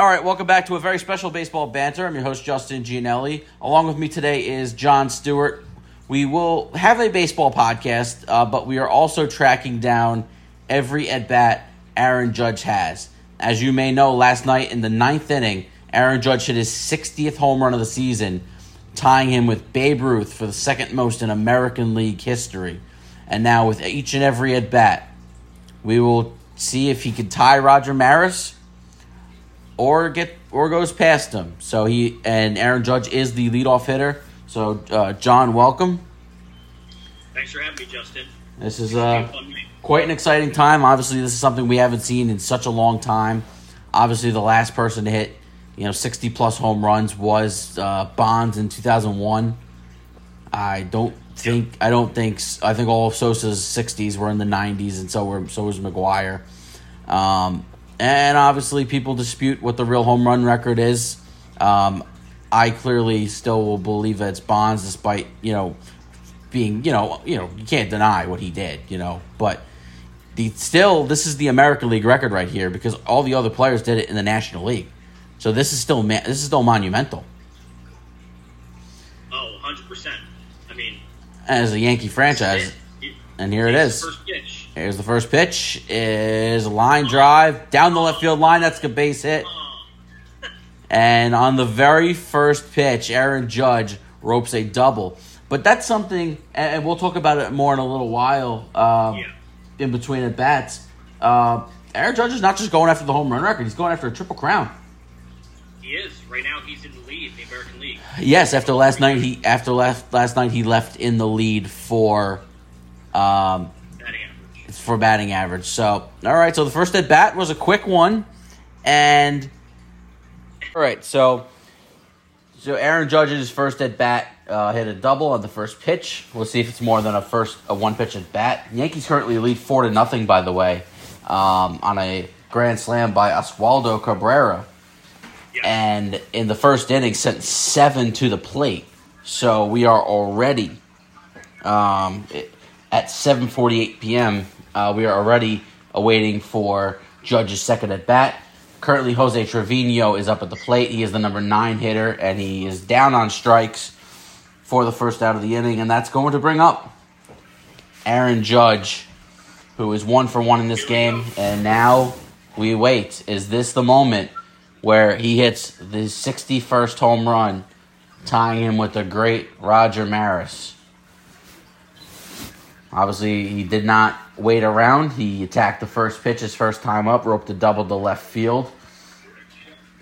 All right, welcome back to a very special baseball banter. I'm your host, Justin Gianelli. Along with me today is John Stewart. We will have a baseball podcast, but we are also tracking down every at-bat Aaron Judge has. As you may know, last night in the ninth inning, Aaron Judge hit his 60th home run of the season, tying him with Babe Ruth for the second most in American League history. And now with each and every at-bat, we will see if he can tie Roger Maris or goes past him. So Aaron Judge is the leadoff hitter. So John, welcome. Thanks for having me, Justin. This is quite an exciting time. Obviously, this is something we haven't seen in such a long time. Obviously, the last person to hit 60 plus home runs was Bonds in 2001. I think all of Sosa's 60s were in the 90s, and so was McGwire. And obviously, people dispute what the real home run record is. I clearly still will believe that it's Bonds, despite being you can't deny what he did, But this is the American League record right here because all the other players did it in the National League. So this is still monumental. Oh, 100%. I mean, as a Yankee franchise, and here it is. Here's the first pitch. Is a line drive down the left field line. That's a base hit. And on the very first pitch, Aaron Judge ropes a double. But that's something, and we'll talk about it more in a little while in between at-bats. Aaron Judge is not just going after the home run record. He's going after a triple crown. He is. Right now he's in the lead in the American League. Yes, after last night, he left in the lead for batting average. So, all right, so the first at-bat was a quick one. And, all right, so Aaron Judge's first at-bat hit a double on the first pitch. We'll see if it's more than a one-pitch at-bat. Yankees currently lead 4-0, by the way, on a grand slam by Oswaldo Cabrera. Yeah. And in the first inning, sent 7 to the plate. So we are already at 7:48 p.m., we are already awaiting for Judge's second at-bat. Currently, Jose Trevino is up at the plate. He is the number 9 hitter, and he is down on strikes for the first out of the inning, and that's going to bring up Aaron Judge, who is 1-for-1 in this game, and now we wait. Is this the moment where he hits the 61st home run, tying him with the great Roger Maris? Obviously, he did not wait around. He attacked the first pitch his first time up, roped a double to left field,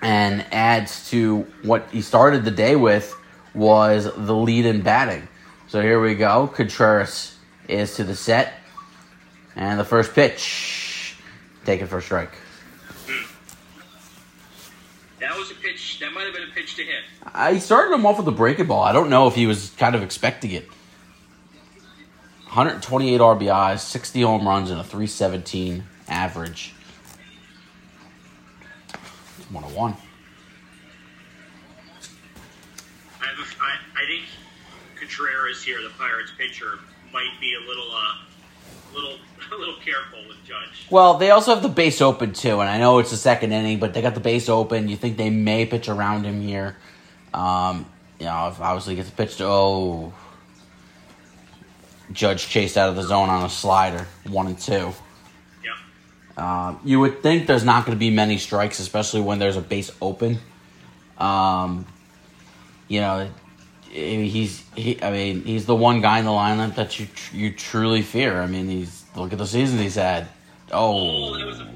and adds to what he started the day with was the lead in batting. So here we go. Contreras is to the set. And the first pitch, taken for a strike. That was a pitch. That might have been a pitch to hit. I started him off with a breaking ball. I don't know if he was kind of expecting it. 128 RBIs, 60 home runs, and a 317 average. 101. I think Contreras here, the Pirates pitcher, might be a little careful with Judge. Well, they also have the base open too, and I know it's the second inning, but they got the base open. You think they may pitch around him here? If obviously gets pitched. Oh. Judge chased out of the zone on a slider, 1-2. Yeah. You would think there's not going to be many strikes, especially when there's a base open. He's the one guy in the lineup that you truly fear. I mean, look at the season he's had. Oh, that was a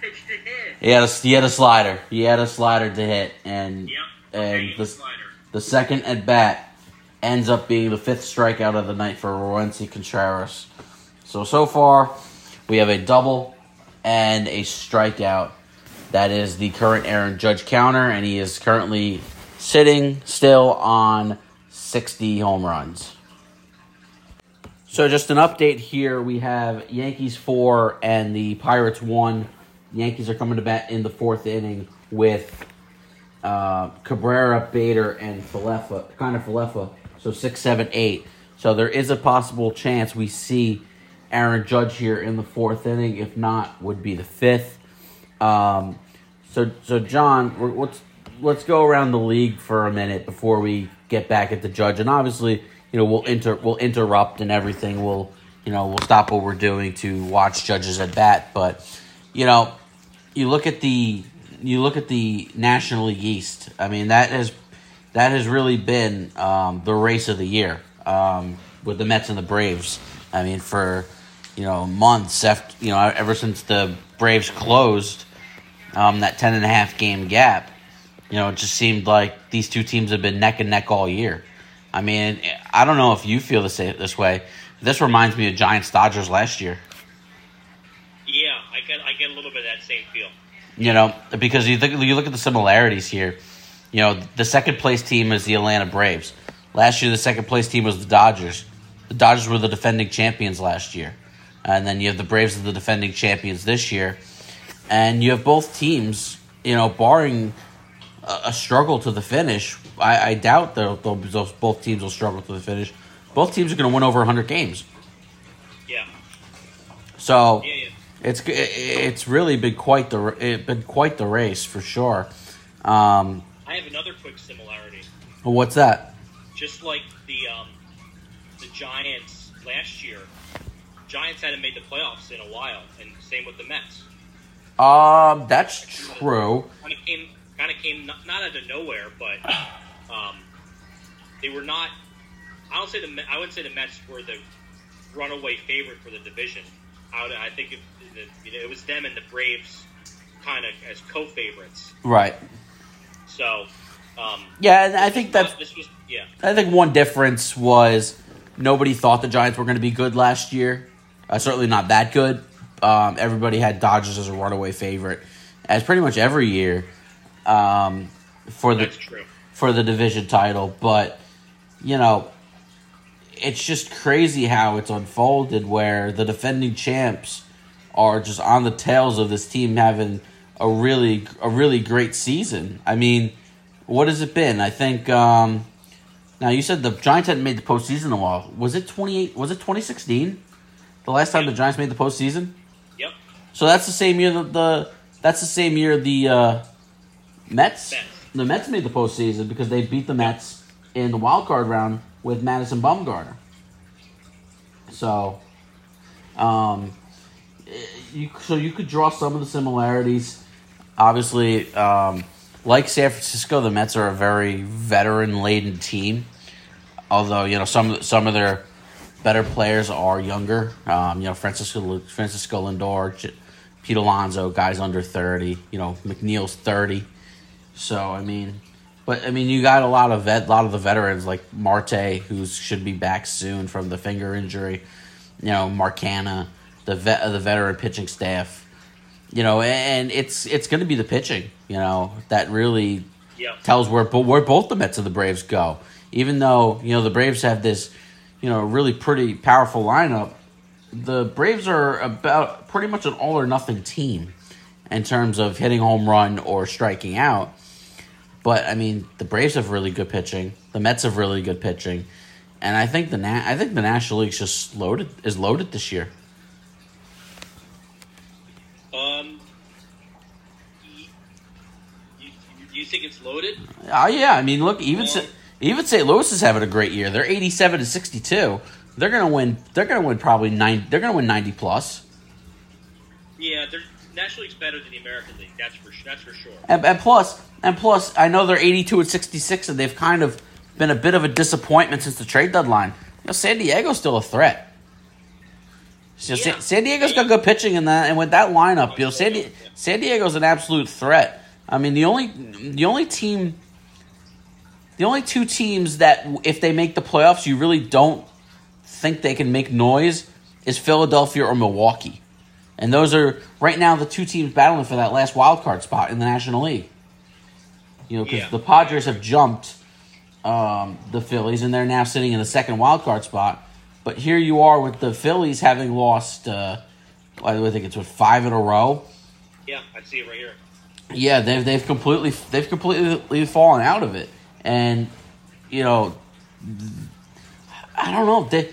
pitch to hit. He had a slider. He had a slider to hit, and the second at bat ends up being the 5th strikeout of the night for Roansy Contreras. So far, we have a double and a strikeout. That is the current Aaron Judge counter, and he is currently sitting still on 60 home runs. So just an update here. We have Yankees 4 and the Pirates 1. Yankees are coming to bat in the 4th inning with Cabrera, Bader, and Falefa. So 6, 7, 8. So there is a possible chance we see Aaron Judge here in the 4th inning. If not, would be the 5th. So John, let's go around the league for a minute before we get back at the Judge, and obviously, you know, we'll interrupt and everything. We'll stop what we're doing to watch Judge's at bat. But you look at the National League East. I mean, that has really been the race of the year with the Mets and the Braves. I mean, for months after, ever since the Braves closed that 10.5 game gap, it just seemed like these two teams have been neck and neck all year. I mean, I don't know if you feel this way. This reminds me of Giants-Dodgers last year. Yeah, I get a little bit of that same feel. Because you look at the similarities here. The second-place team is the Atlanta Braves. Last year, the second-place team was the Dodgers. The Dodgers were the defending champions last year. And then you have the Braves as the defending champions this year. And you have both teams, barring a struggle to the finish. I doubt that both teams will struggle to the finish. Both teams are going to win over 100 games. Yeah. So yeah. It's really been quite the race for sure. I have another quick similarity. What's that? Just like the Giants last year, Giants hadn't made the playoffs in a while, and same with the Mets. That's true. Kind of came not out of nowhere, but they were not. I would say the Mets were the runaway favorite for the division. I think it was them and the Braves, kind of as co-favorites. Right. So. I think one difference was nobody thought the Giants were going to be good last year. Certainly not that good. Everybody had Dodgers as a runaway favorite, as pretty much every year. For the division title, but it's just crazy how it's unfolded, where the defending champs are just on the tails of this team having a really great season. I mean, what has it been? I think now you said the Giants hadn't made the postseason in a while. Was it 28? Was it 2016? The last time the Giants made the postseason. Yep. So that's the same year Mets. The Mets made the postseason because they beat the Mets in the wild card round with Madison Bumgarner. So, you could draw some of the similarities. Obviously, like San Francisco, the Mets are a very veteran-laden team. Although some of their better players are younger. Francisco Lindor, Pete Alonso, guys under 30. McNeil's 30. So I mean, you got a lot of the veterans like Marte, who should be back soon from the finger injury. Marcana, the veteran pitching staff. And it's going to be the pitching. That really tells where both the Mets and the Braves go. Even though the Braves have this, really pretty powerful lineup, the Braves are about pretty much an all or nothing team in terms of hitting home run or striking out. But I mean, the Braves have really good pitching. The Mets have really good pitching, and I think the National League's just loaded this year. You think it's loaded? Yeah. I mean, look, even St. Louis is having a great year. They're 87-62. They're gonna win. They're gonna win probably 90. They're gonna win 90+. Yeah, they're. National League's better than the American League. That's for sure. And plus, I know they're 82-66, and they've kind of been a bit of a disappointment since the trade deadline. San Diego's still a threat. So yeah. San Diego's got good pitching in that, and with that lineup, San Diego's an absolute threat. I mean, the only two teams that if they make the playoffs, you really don't think they can make noise is Philadelphia or Milwaukee. And those are, right now, the two teams battling for that last wild card spot in the National League. The Padres have jumped the Phillies, and they're now sitting in the second wild card spot. But here you are with the Phillies having lost, I think it's 5 in a row. Yeah, I see it right here. Yeah, they've completely fallen out of it. And, I don't know if they...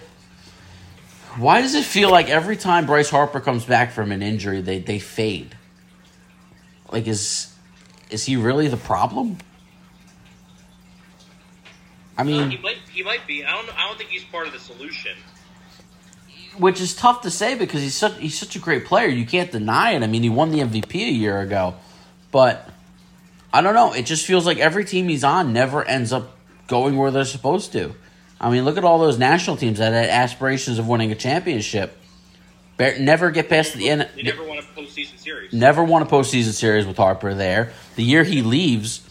Why does it feel like every time Bryce Harper comes back from an injury, they fade? Like, is Is he really the problem? I mean, he might be. I don't think he's part of the solution. Which is tough to say because he's such a great player. You can't deny it. I mean, he won the MVP a year ago, but I don't know. It just feels like every team he's on never ends up going where they're supposed to. I mean, look at all those national teams that had aspirations of winning a championship, never get past the end. They never won a postseason series. Never won a postseason series with Harper there. The year he leaves,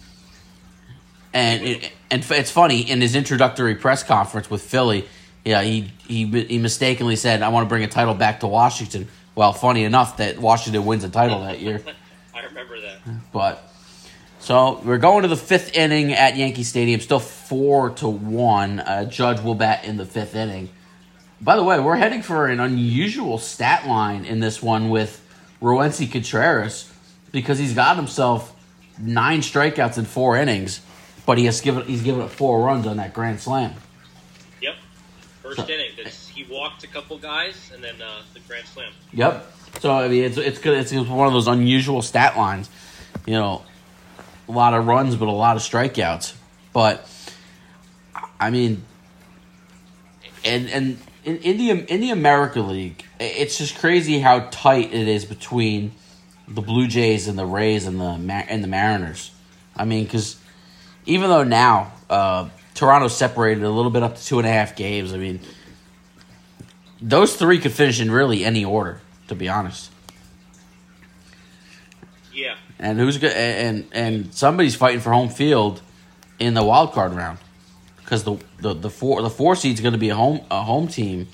and it's funny in his introductory press conference with Philly. Yeah, he mistakenly said, "I want to bring a title back to Washington." Well, funny enough that Washington wins a title that year. I remember that. But so we're going to the fifth inning at Yankee Stadium. Still 4-1. Judge will bat in the fifth inning. By the way, we're heading for an unusual stat line in this one with Roansy Contreras because he's got himself 9 strikeouts in 4 innings, but he's given up 4 runs on that grand slam. First inning, he walked a couple guys, and then the grand slam. Yep. So I mean, it's one of those unusual stat lines, you know, a lot of runs but a lot of strikeouts. But I mean, and in the America League, it's just crazy how tight it is between the Blue Jays and the Rays and the Mariners. I mean, because even though now. Toronto separated a little bit up to 2.5 games. I mean, those three could finish in really any order, to be honest. Yeah. And who's good? And somebody's fighting for home field in the wild card round because the four seed's going to be a home team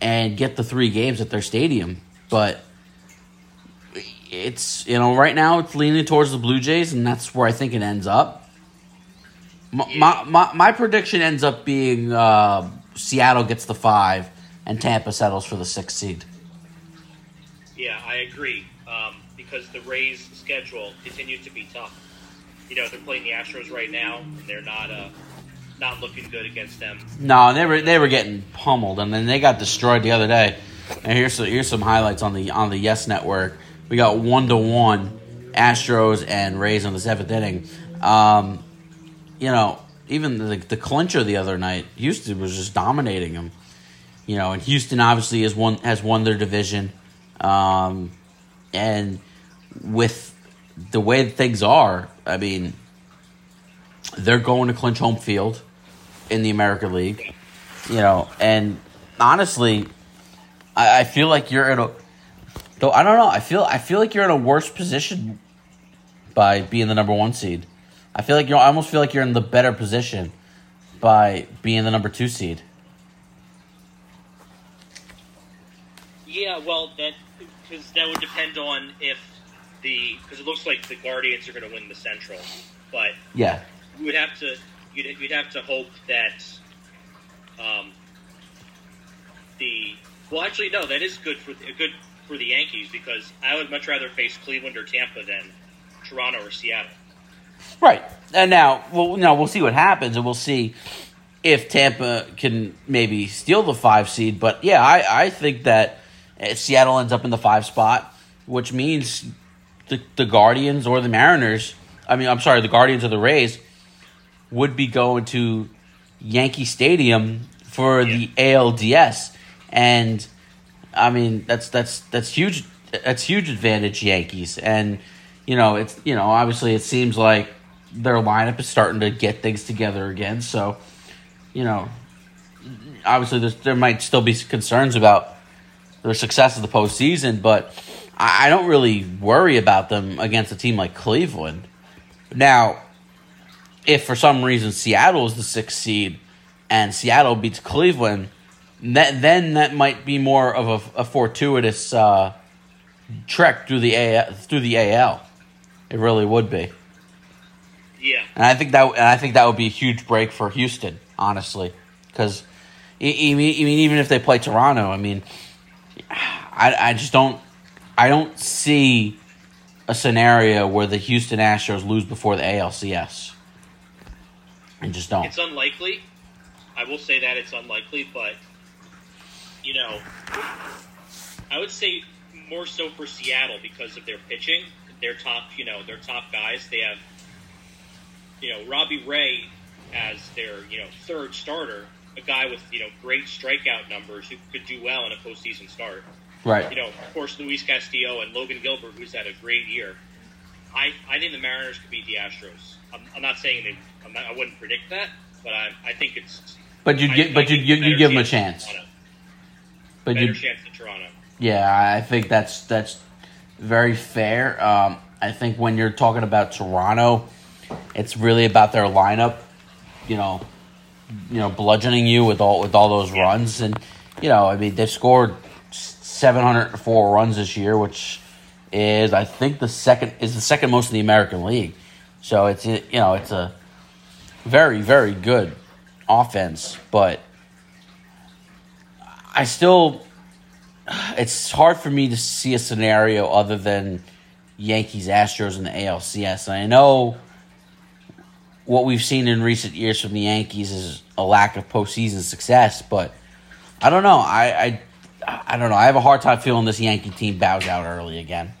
and get the 3 games at their stadium. But it's right now it's leaning towards the Blue Jays, and that's where I think it ends up. My prediction ends up being Seattle gets the 5 and Tampa settles for the 6th seed. Yeah, I agree because the Rays' schedule continues to be tough. You know, they're playing the Astros right now, and they're not looking good against them. No, they were getting pummeled, and then they got destroyed the other day. And here's some highlights on the Yes Network. We got 1-1 Astros and Rays on the 7th inning. You know, even the clincher the other night, Houston was just dominating them. You know, and Houston obviously has won their division, and with the way things are, I mean, they're going to clinch home field in the American League. You know, and honestly, I feel like you're in a. Though I don't know, I feel like you're in a worse position by being the number 1 seed. I feel like I almost feel like you're in the better position by being the number 2 seed. Yeah, well, that would depend on because it looks like the Guardians are going to win the Central, but yeah, you would have to you'd have to hope that that is good for the Yankees because I would much rather face Cleveland or Tampa than Toronto or Seattle. Right. And now, we'll see what happens, and we'll see if Tampa can maybe steal the 5 seed. But, yeah, I think that if Seattle ends up in the 5 spot, which means the Guardians or the Mariners – I mean, I'm sorry, the Guardians or the Rays would be going to Yankee Stadium for the ALDS. And, I mean, that's huge. That's huge advantage, Yankees. And, you know, obviously it seems like their lineup is starting to get things together again. So, you know, obviously there might still be concerns about their success of the postseason, but I don't really worry about them against a team like Cleveland. Now, if for some reason Seattle is the 6th seed and Seattle beats Cleveland, then that might be more of a fortuitous trek through the AL. It really would be. Yeah, and I think that would be a huge break for Houston, honestly, because even if they play Toronto, I mean, I don't see a scenario where the Houston Astros lose before the ALCS. I just don't. It's unlikely. I will say that it's unlikely, but you know, I would say more so for Seattle because of their pitching. their top, you know, their top guys. They have, you know, Robbie Ray as their, you know, third starter, a guy with, you know, great strikeout numbers who could do well in a postseason start. Right. You know, of course, Luis Castillo and Logan Gilbert, who's had a great year. I think the Mariners could beat the Astros. I'm not saying they. I wouldn't predict that, but I think it's. But you give them a chance. But better chance to Toronto. Yeah, I think that's very fair. I think when you're talking about Toronto, it's really about their lineup. You know, bludgeoning you with all those runs, and you know, I mean, they've scored 704 runs this year, which is I think the second most in the American League. So it's, you know, it's a very, very good offense, but I still, it's hard for me to see a scenario other than Yankees, Astros, and the ALCS. And I know what we've seen in recent years from the Yankees is a lack of postseason success, but I don't know. I don't know. I have a hard time feeling this Yankee team bows out early again.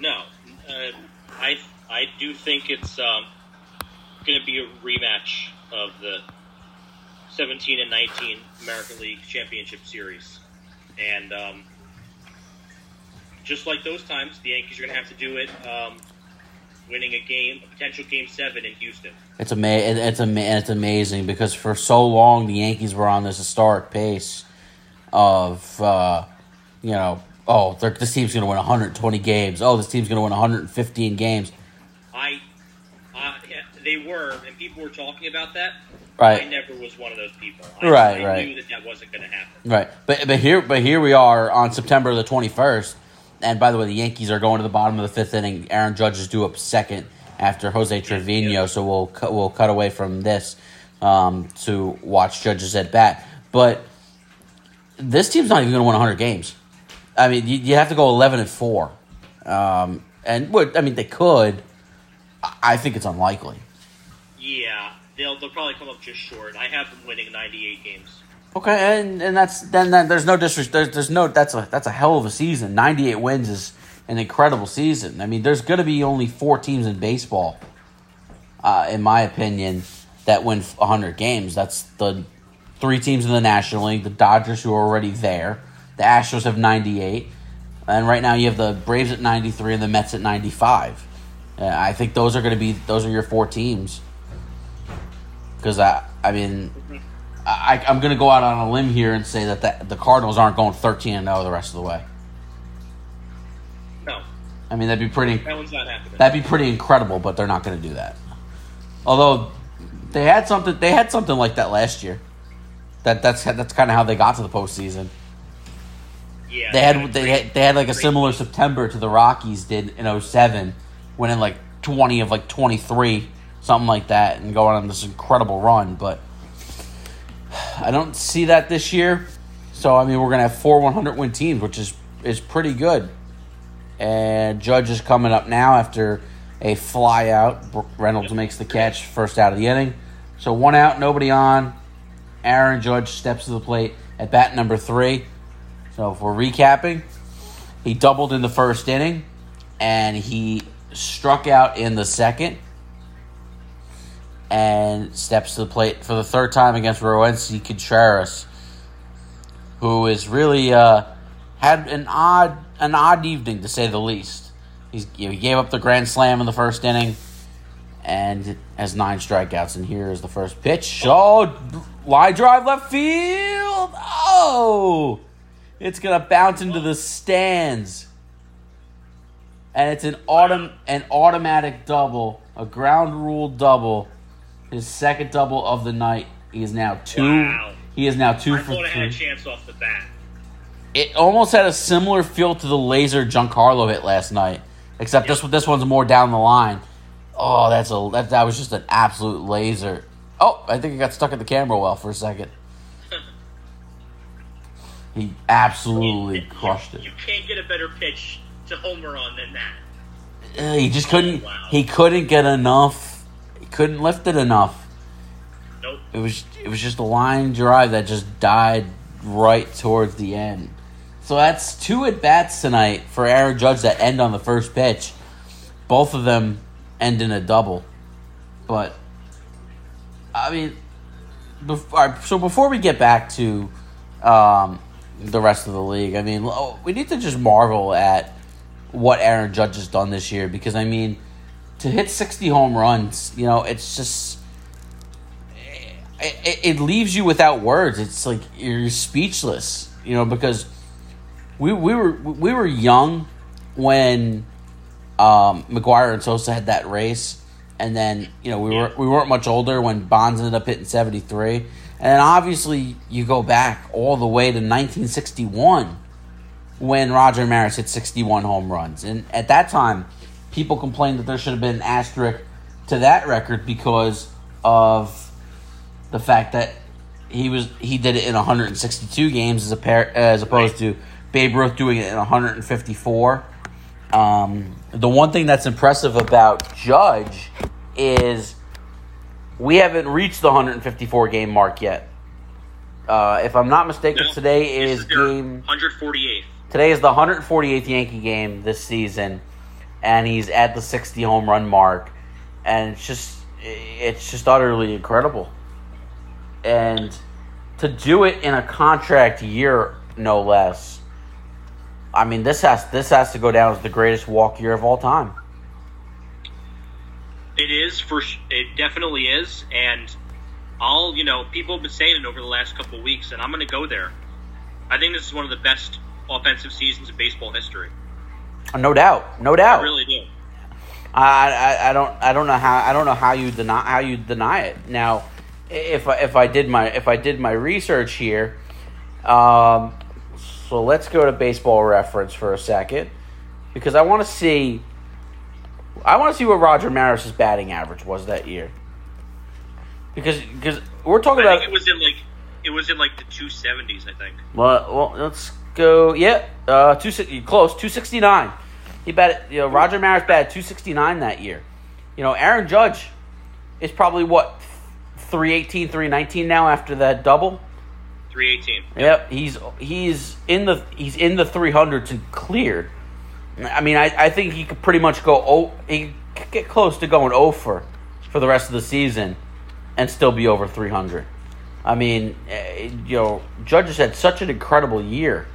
No, I do think it's going to be a rematch of the 17 and 19 American League Championship Series. And just like those times, the Yankees are going to have to do it winning a potential Game 7 in Houston. It's amazing because for so long the Yankees were on this historic pace of, you know, oh, this team's going to win 120 games. Oh, this team's going to win 115 games. They were, and people were talking about that. Right. I never was one of those people. I knew that wasn't going to happen. Right, but here we are on September the 21st, and by the way, the Yankees are going to the bottom of the 5th inning. Aaron Judge is due up second after Jose Trevino, so we'll cut away from this to watch Judge's at bat. But this team's not even going to win 100 games. I mean, you have to go 11-4, they could. I think it's unlikely. Yeah. They'll probably come up just short. I have them winning 98 games. Okay, and that's then there's no disrespect. There's no that's a hell of a season. 98 wins is an incredible season. I mean, there's going to be only 4 teams in baseball, in my opinion, that win 100 games. That's the 3 teams in the National League, the Dodgers who are already there, the Astros have 98, and right now you have the Braves at 93 and the Mets at 95. I think those are your 4 teams. Because, I mean, I'm going to go out on a limb here and say that the Cardinals aren't going 13-0 the rest of the way. No. I mean, that one's not happening. That'd be pretty incredible, but they're not going to do that. Although, they had something like that last year. That's kind of how they got to the postseason. Yeah. They had like a similar September to the Rockies did in 2007, winning like 20 of like 23. Something like that, and going on this incredible run. But I don't see that this year. So, I mean, we're going to have 4 100-win teams, which is pretty good. And Judge is coming up now after a fly out. Reynolds makes the catch, first out of the inning. So, 1 out, nobody on. Aaron Judge steps to the plate at bat number 3. So, if we're recapping, he doubled in the first inning, and he struck out in the second. And steps to the plate for the third time against Roansy Contreras, who is really had an odd evening, to say the least. He gave up the grand slam in the first inning and has 9 strikeouts. And here is the first pitch. Oh, line drive left field. Oh, it's going to bounce into the stands. And it's an automatic double, a ground rule double. His second double of the night. He is now 2. Wow. He is now 2 for 3. I thought I had a chance off the bat. It almost had a similar feel to the laser Giancarlo hit last night, except this one's more down the line. Oh, that was just an absolute laser. Oh, I think it got stuck in the camera well for a second. He absolutely crushed it. You can't get a better pitch to homer on than that. He just couldn't. Oh, wow. He couldn't get enough. Couldn't lift it enough. Nope. It was just a line drive that just died right towards the end. So that's two at-bats tonight for Aaron Judge that end on the first pitch. Both of them end in a double. But, I mean, so before we get back to the rest of the league, I mean, we need to just marvel at what Aaron Judge has done this year. Because, I mean, to hit 60 home runs, you know, it's just... It leaves you without words. It's like you're speechless, you know, because we were young when McGwire and Sosa had that race, and then you know we weren't much older when Bonds ended up hitting 73, and then obviously you go back all the way to 1961 when Roger Maris hit 61 home runs, and at that time people complained that there should have been an asterisk to that record because of the fact that he did it in 162 games as opposed to Babe Ruth doing it in 154. The one thing that's impressive about Judge is we haven't reached the 154 game mark yet. If I'm not mistaken, today is game 148. Today is the 148th Yankee game this season, and he's at the 60 home run mark, and it's just utterly incredible. And to do it in a contract year, no less. I mean, this has to go down as the greatest walk year of all time. It definitely is, and people have been saying it over the last couple of weeks, and I'm going to go there. I think this is one of the best offensive seasons in baseball history. No doubt. I really do. I don't know how you deny it now. If I did my research here, so let's go to Baseball Reference for a second, because I want to see what Roger Maris's batting average was that year. Because we're talking about it was in the 270s, I think. Well, let's go. Yeah, 260, close 269. He batted. Roger Maris batted 269 that year. Aaron Judge is probably what. 318, 319 now after that double. 318. Yep, he's in the 300s and cleared. I mean, I think he could pretty much he could get close to going 0 for the rest of the season, and still be over 300. I mean, Judge has had such an incredible year,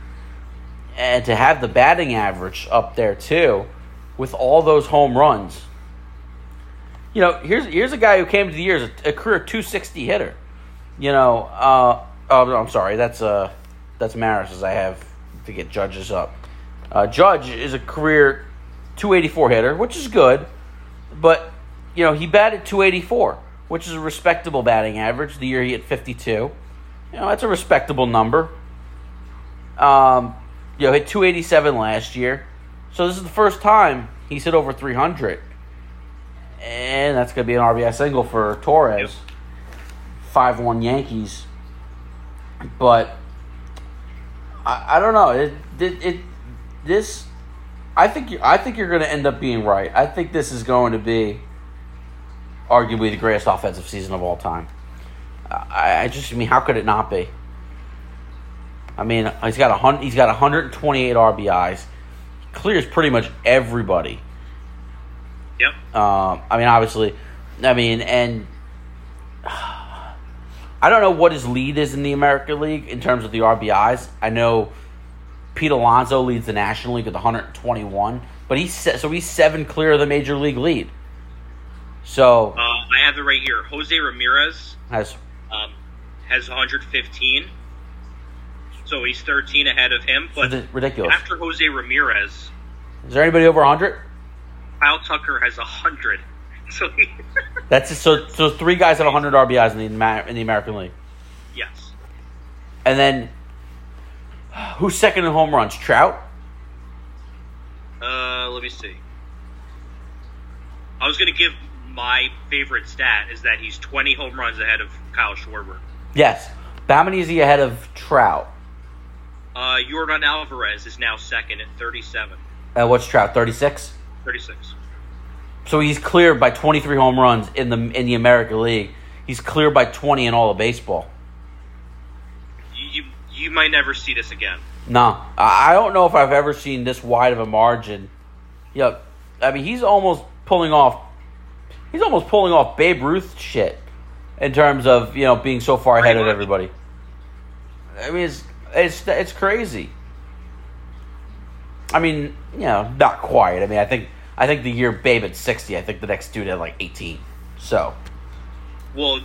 and to have the batting average up there too, with all those home runs. Here's a guy who came to the year as a career 260 hitter. I'm sorry, that's Maris, as I have to get Judges up. Judge is a career 284 hitter, which is good, but he batted 284, which is a respectable batting average. The year he hit 52, that's a respectable number. Hit 287 last year, so this is the first time he's hit over 300. And that's going to be an RBI single for Torres. 5-1 Yankees. But I don't know. I think you're going to end up being right. I think this is going to be arguably the greatest offensive season of all time. I mean, how could it not be? I mean, he's got 128 RBIs. He clears pretty much everybody. Yep. I don't know what his lead is in the American League in terms of the RBIs. I know Pete Alonso leads the National League with 121, but he's 7 clear of the Major League lead. So I have it right here. Jose Ramirez has 115, so he's 13 ahead of him. But ridiculous. After Jose Ramirez, is there anybody over 100? Kyle Tucker has 100. So that's it. So 3 guys have 100 RBIs in the American League. Yes. And then who's second in home runs? Trout? Let me see. I was going to give my favorite stat is that he's 20 home runs ahead of Kyle Schwarber. Yes. Bauman is ahead of Trout. Yordan Alvarez is now second at 37. What's Trout? 36? 36. So he's cleared by 23 home runs in the American League. He's cleared by 20 in all of baseball. You might never see this again. Nah, I don't know if I've ever seen this wide of a margin. Yeah, I mean, he's almost pulling off Babe Ruth shit in terms of, you know, being so far ahead of everybody. I mean, it's crazy. I mean, you know, not quite. I mean, I think the year Babe at 60, I think the next dude had like 18. So, well,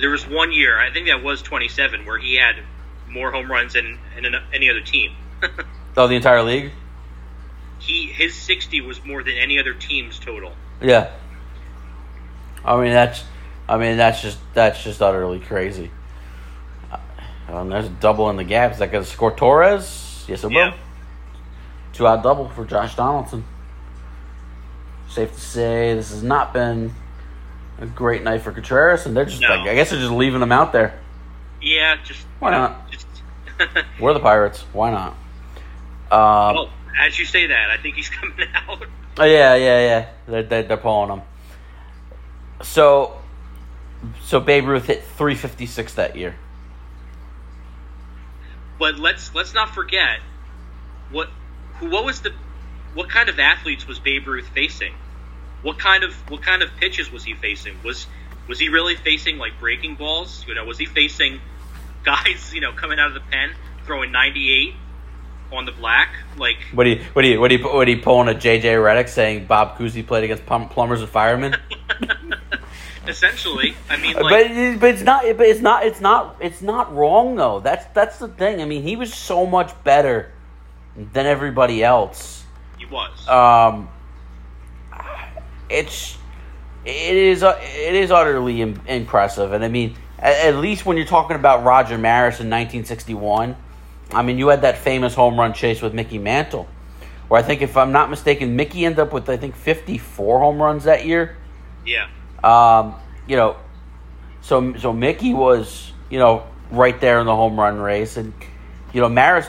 there was one year, I think that was 27, where he had more home runs than any other team. Oh, the entire league? His 60 was more than any other team's total. Yeah. I mean that's just utterly crazy. There's a double in the gap. Is that going to score Torres? Yes, it will. Yeah. 2-out double for Josh Donaldson. Safe to say this has not been a great night for Contreras, and they're just I guess they're just leaving him out there. Yeah, just why not? Just we're the Pirates. Why not? Well, as you say that, I think he's coming out. Yeah. They're pulling him. So Babe Ruth hit 356 that year. But let's not forget what kind of athletes was Babe Ruth facing? What kind of pitches was he facing? Was he really facing like breaking balls? You know, was he facing guys, you know, coming out of the pen throwing 98 on the black? Like what are you pulling a JJ Redick saying Bob Cousy played against plumbers and firemen? Essentially, I mean, like, but it's not wrong though. That's the thing. I mean, he was so much better than everybody else. He was. It is utterly impressive, and I mean, at least when you're talking about Roger Maris in 1961, I mean, you had that famous home run chase with Mickey Mantle, where I think, if I'm not mistaken, Mickey ended up with 54 home runs that year. Yeah. You know, so Mickey was, you know, right there in the home run race, and you know Maris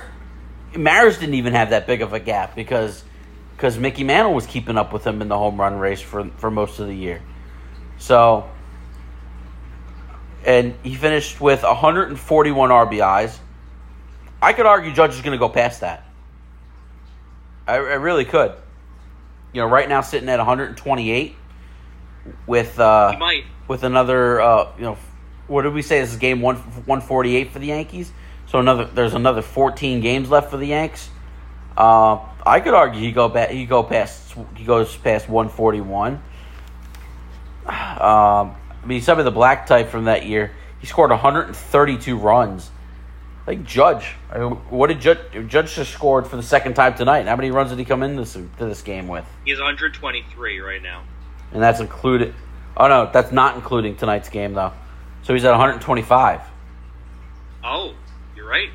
didn't even have that big of a gap because Mickey Mantle was keeping up with him in the home run race for most of the year. So, and he finished with 141 RBIs. I could argue Judge is going to go past that. I really could. You know, right now sitting at 128. With another you know, what did we say? This is game 148 for the Yankees. So there's another 14 games left for the Yanks. I could argue he goes past 141. I mean, some of the black type from that year, he scored 132 runs. Like Judge, I mean, what did Judge just scored for the second time tonight? How many runs did he come in to this game with? He has 123 right now. And that's included. Oh no, that's not including tonight's game though. So he's at 125. Oh, you're right.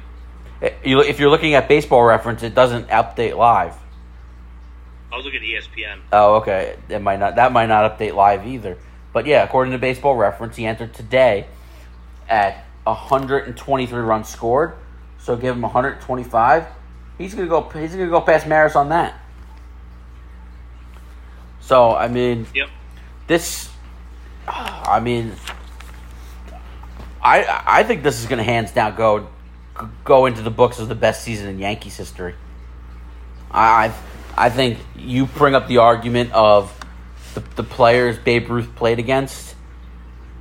If you're looking at Baseball Reference, it doesn't update live. I was looking at ESPN. Oh, okay. That might not update live either. But yeah, according to Baseball Reference, he entered today at 123 runs scored. So give him 125. He's gonna go past Maris on that. So, I mean, yep. I think this is going to hands down go into the books as the best season in Yankees history. I think you bring up the argument of the players Babe Ruth played against,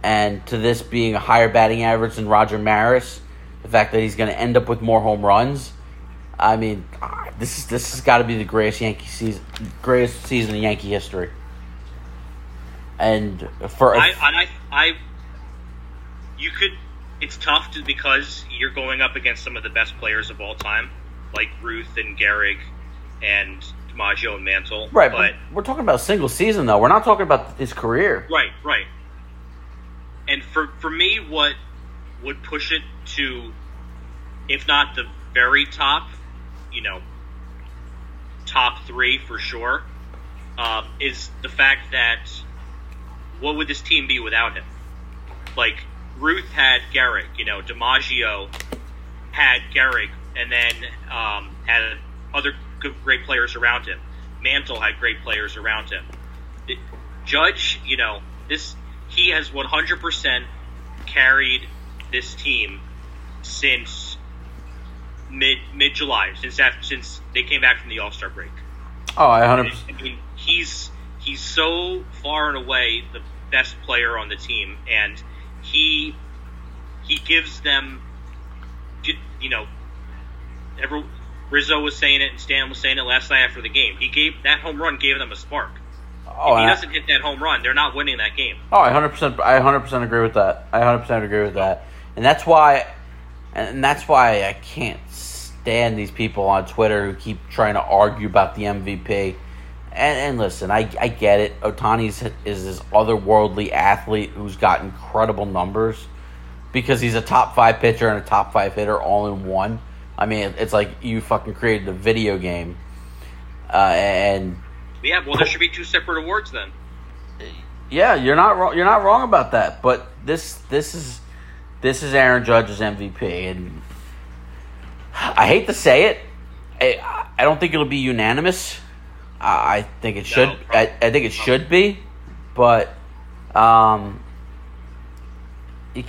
and to this being a higher batting average than Roger Maris, the fact that he's going to end up with more home runs. I mean, this has got to be the greatest season in Yankee history. And for it's tough because you're going up against some of the best players of all time, like Ruth and Gehrig and DiMaggio and Mantle. Right, but we're talking about a single season though. We're not talking about his career. Right. And for me, what would push it to, if not the very top, you know, top three for sure, is the fact that what would this team be without him? Like, Ruth had Gehrig, you know, DiMaggio had Gehrig, and then had other great players around him. Mantle had great players around him. Judge, you know, he has 100% carried this team since mid July since they came back from the All-Star break. Oh, I mean, he's so far and away the best player on the team, and he gives them, you know, Rizzo was saying it and Stan was saying it last night after the game. He gave that home run, gave them a spark. Oh, if he doesn't hit that home run, they're not winning that game. Oh, I 100% agree with that. And that's why I can't stand these people on Twitter who keep trying to argue about the MVP. And listen, I get it. Ohtani is this otherworldly athlete who's got incredible numbers because he's a top five pitcher and a top five hitter all in one. I mean, it's like you fucking created a video game. Yeah, well, there should be two separate awards then. Yeah, you're not wrong. You're not wrong about that. But this is Aaron Judge's MVP, and I hate to say it, I don't think it'll be unanimous. I think it should. I think it should be, but you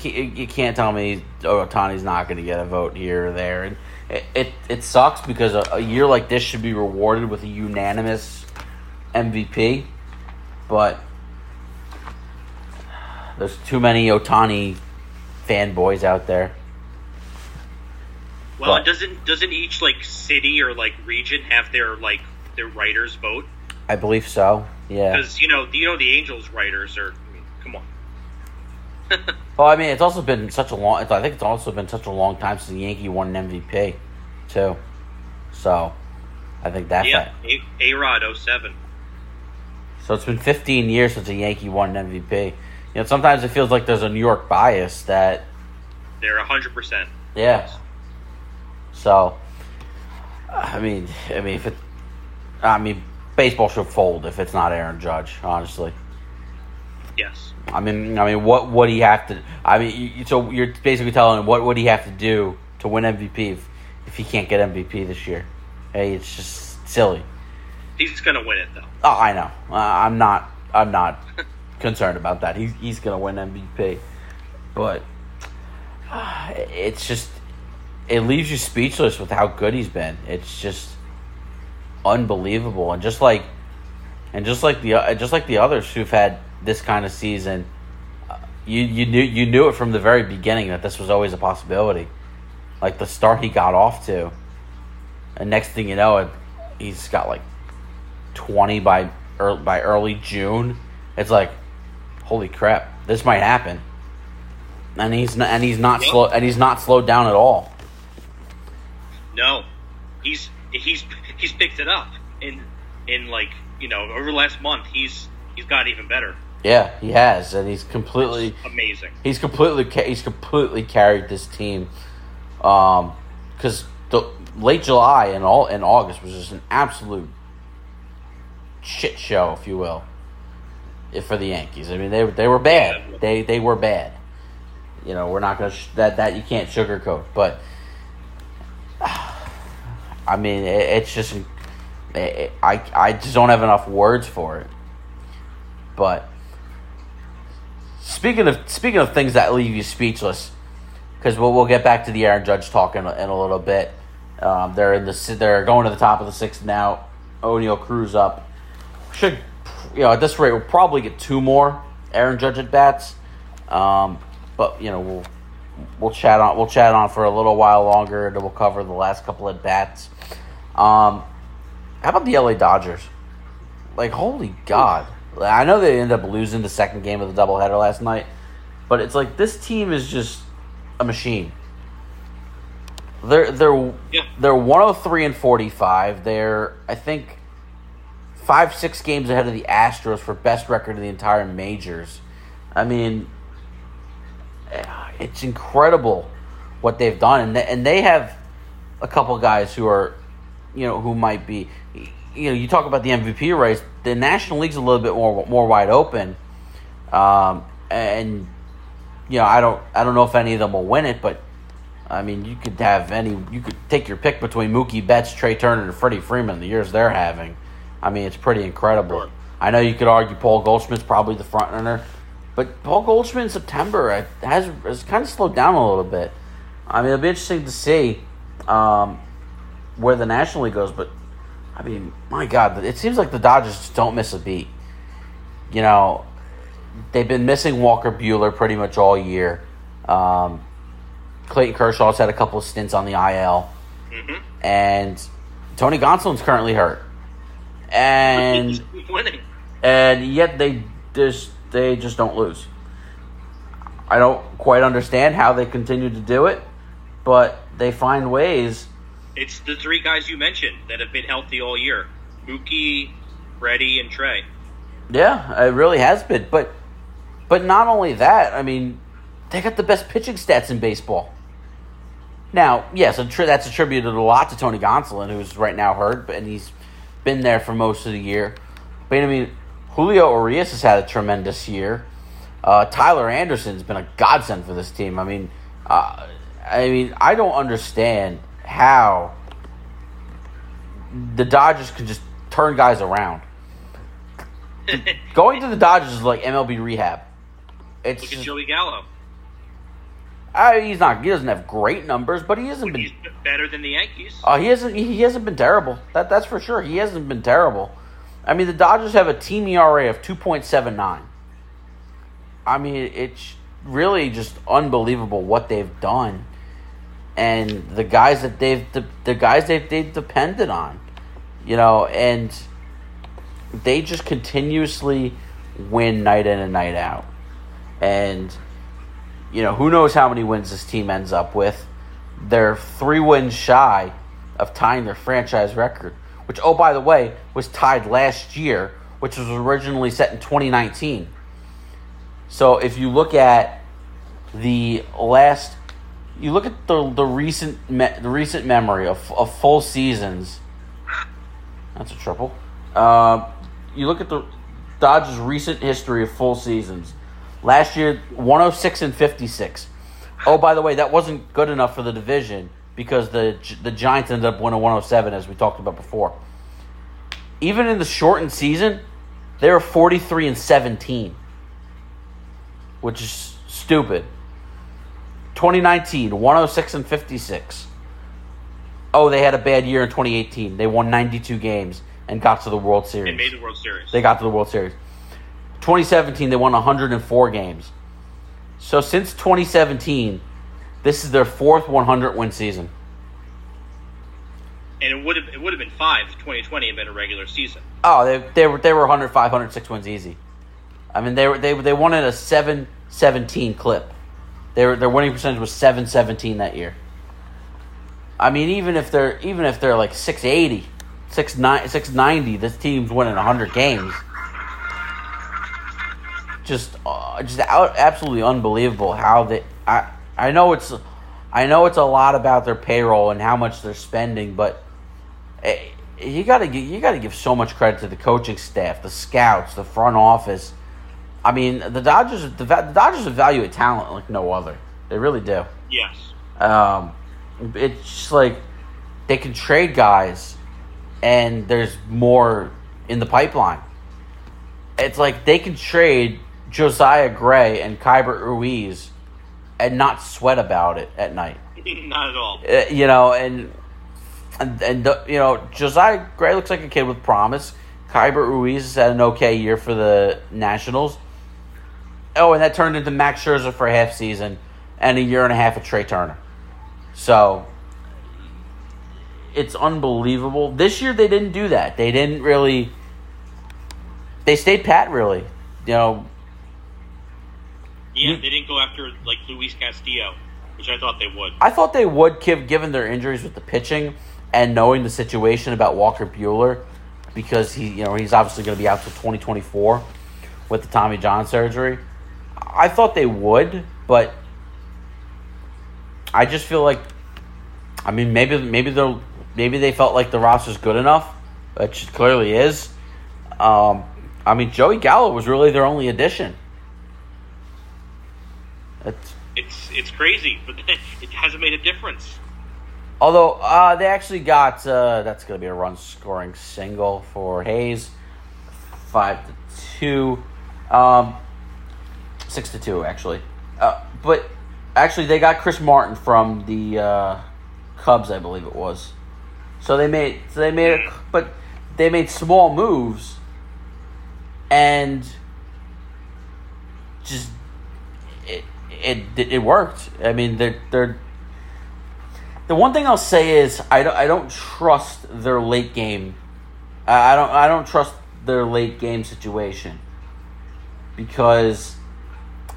can't tell me Ohtani's not going to get a vote here or there, and it sucks because a year like this should be rewarded with a unanimous MVP, but there's too many Ohtani fanboys out there. Well, but doesn't each like city or like region have their writers vote? I believe so. Yeah, because you know the Angels writers are. I mean, come on. Well, I mean, I think it's also been such a long time since the Yankee won an MVP, too. So, I think that's it. A-Rod 07. So it's been 15 years since a Yankee won an MVP. Sometimes it feels like there's a New York bias that they're 100%. Yeah. So, I mean, baseball should fold if it's not Aaron Judge, honestly. Yes. I mean, what do you have to? I mean, so you're basically telling him what would he have to do to win MVP if he can't get MVP this year? Hey, it's just silly. He's gonna win it, though. Oh, I know. I'm not concerned about that. He's gonna win MVP, but it's just it leaves you speechless with how good he's been. It's just unbelievable, and just like the others who've had this kind of season, you knew it from the very beginning that this was always a possibility. Like the start he got off to, and next thing you know, he's got like 20 by early June. It's like, holy crap, this might happen. And he's not slowed down at all. No, he's picked it up in like over the last month. He's got even better. Yeah, he has, and he's completely That's amazing. He's completely carried this team, because the late July and August was just an absolute shit show, if you will, for the Yankees. I mean, they were bad. They were bad. We're not gonna that you can't sugarcoat. But I mean, it's just I just don't have enough words for it. But speaking of things that leave you speechless, because we'll get back to the Aaron Judge talk in a little bit. They're going to the top of the sixth now. O'Neill Cruz up. Should, at this rate, we'll probably get two more Aaron Judge at bats. But we'll chat on for a little while longer, and we'll cover the last couple at bats. How about the LA Dodgers? Like, holy God! I know they ended up losing the second game of the doubleheader last night, but it's like this team is just a machine. They're 103-45. They're, I think, 5-6 games ahead of the Astros for best record in the entire majors. I mean, it's incredible what they've done, and they have a couple guys who are, who might be, you talk about the MVP race. The National League's a little bit more wide open, and I don't know if any of them will win it, but I mean, you could take your pick between Mookie Betts, Trey Turner, and Freddie Freeman. The years they're having, I mean, it's pretty incredible. Sure. I know you could argue Paul Goldschmidt's probably the front runner, but Paul Goldschmidt in September has kind of slowed down a little bit. I mean, it'll be interesting to see. where the National League goes. But, I mean, my God, it seems like the Dodgers just don't miss a beat. You know, they've been missing Walker Buehler pretty much all year. Clayton Kershaw's had a couple of stints on the IL. Mm-hmm. And Tony Gonsolin's currently hurt. And he's winning. And yet they just don't lose. I don't quite understand how they continue to do it, but they find ways. It's the three guys you mentioned that have been healthy all year. Mookie, Reddy, and Trey. Yeah, it really has been. But not only that, I mean, they got the best pitching stats in baseball. Now, yes, that's attributed a lot to Tony Gonsolin, who's right now hurt, and he's been there for most of the year. But, I mean, Julio Urias has had a tremendous year. Tyler Anderson's been a godsend for this team. I mean, I don't understand how the Dodgers can just turn guys around. Going to the Dodgers is like MLB rehab. Look at Joey Gallo. He doesn't have great numbers, but he hasn't been. He's better than the Yankees. He hasn't been terrible. That's for sure. He hasn't been terrible. I mean, the Dodgers have a team ERA of 2.79. I mean, it's really just unbelievable what they've done, and the guys that they've depended on, you know, and they just continuously win night in and night out, and. You know, who knows how many wins this team ends up with. They're 3 wins shy of tying their franchise record, which, oh, by the way, was tied last year, which was originally set in 2019. So if you look at the recent memory of full seasons, that's a triple. You look at the Dodgers' recent history of full seasons. Last year, 106-56. Oh, by the way, that wasn't good enough for the division because the Giants ended up winning 107, as we talked about before. Even in the shortened season, they were 43-17, which is stupid. 2019, 106-56. Oh, they had a bad year in 2018. They won 92 games and got to the World Series. They made the World Series. 2017, they won 104 games. So since 2017, this is their fourth 100-win season. And it would have been 5 if 2020 had been a regular season. Oh, they were 105, 106 wins easy. I mean, they won at a 7-17 clip. Their winning percentage was 7-17 that year. I mean, even if they're like 680, 690, this team's winning 100 games. Just absolutely unbelievable how they. I know it's a lot about their payroll and how much they're spending, but you gotta give so much credit to the coaching staff, the scouts, the front office. I mean, the Dodgers evaluate talent like no other. They really do. Yes. It's just like they can trade guys, and there's more in the pipeline. It's like they can trade Josiah Gray and Keibert Ruiz and not sweat about it at night. Not at all. You know, and Josiah Gray looks like a kid with promise. Keibert Ruiz has had an okay year for the Nationals. Oh, and that turned into Max Scherzer for a half season and a year and a half of Trey Turner. So it's unbelievable. This year they didn't do that. They didn't really. They stayed pat, really. You know. Yeah, they didn't go after like Luis Castillo, which I thought they would. I thought they would, given their injuries with the pitching and knowing the situation about Walker Buehler, because he's obviously going to be out till 2024 with the Tommy John surgery. I thought they would, but I just feel like, I mean, maybe they felt like the roster's good enough, which it clearly is. I mean, Joey Gallo was really their only addition. It's crazy, but it hasn't made a difference. Although they actually got that's going to be a run-scoring single for Hayes, 5-2, 6-2 actually. But actually, they got Chris Martin from the Cubs, I believe it was. So they made small moves and just it worked. I mean, they're the one thing I'll say is I don't trust their late game. I don't trust their late game situation because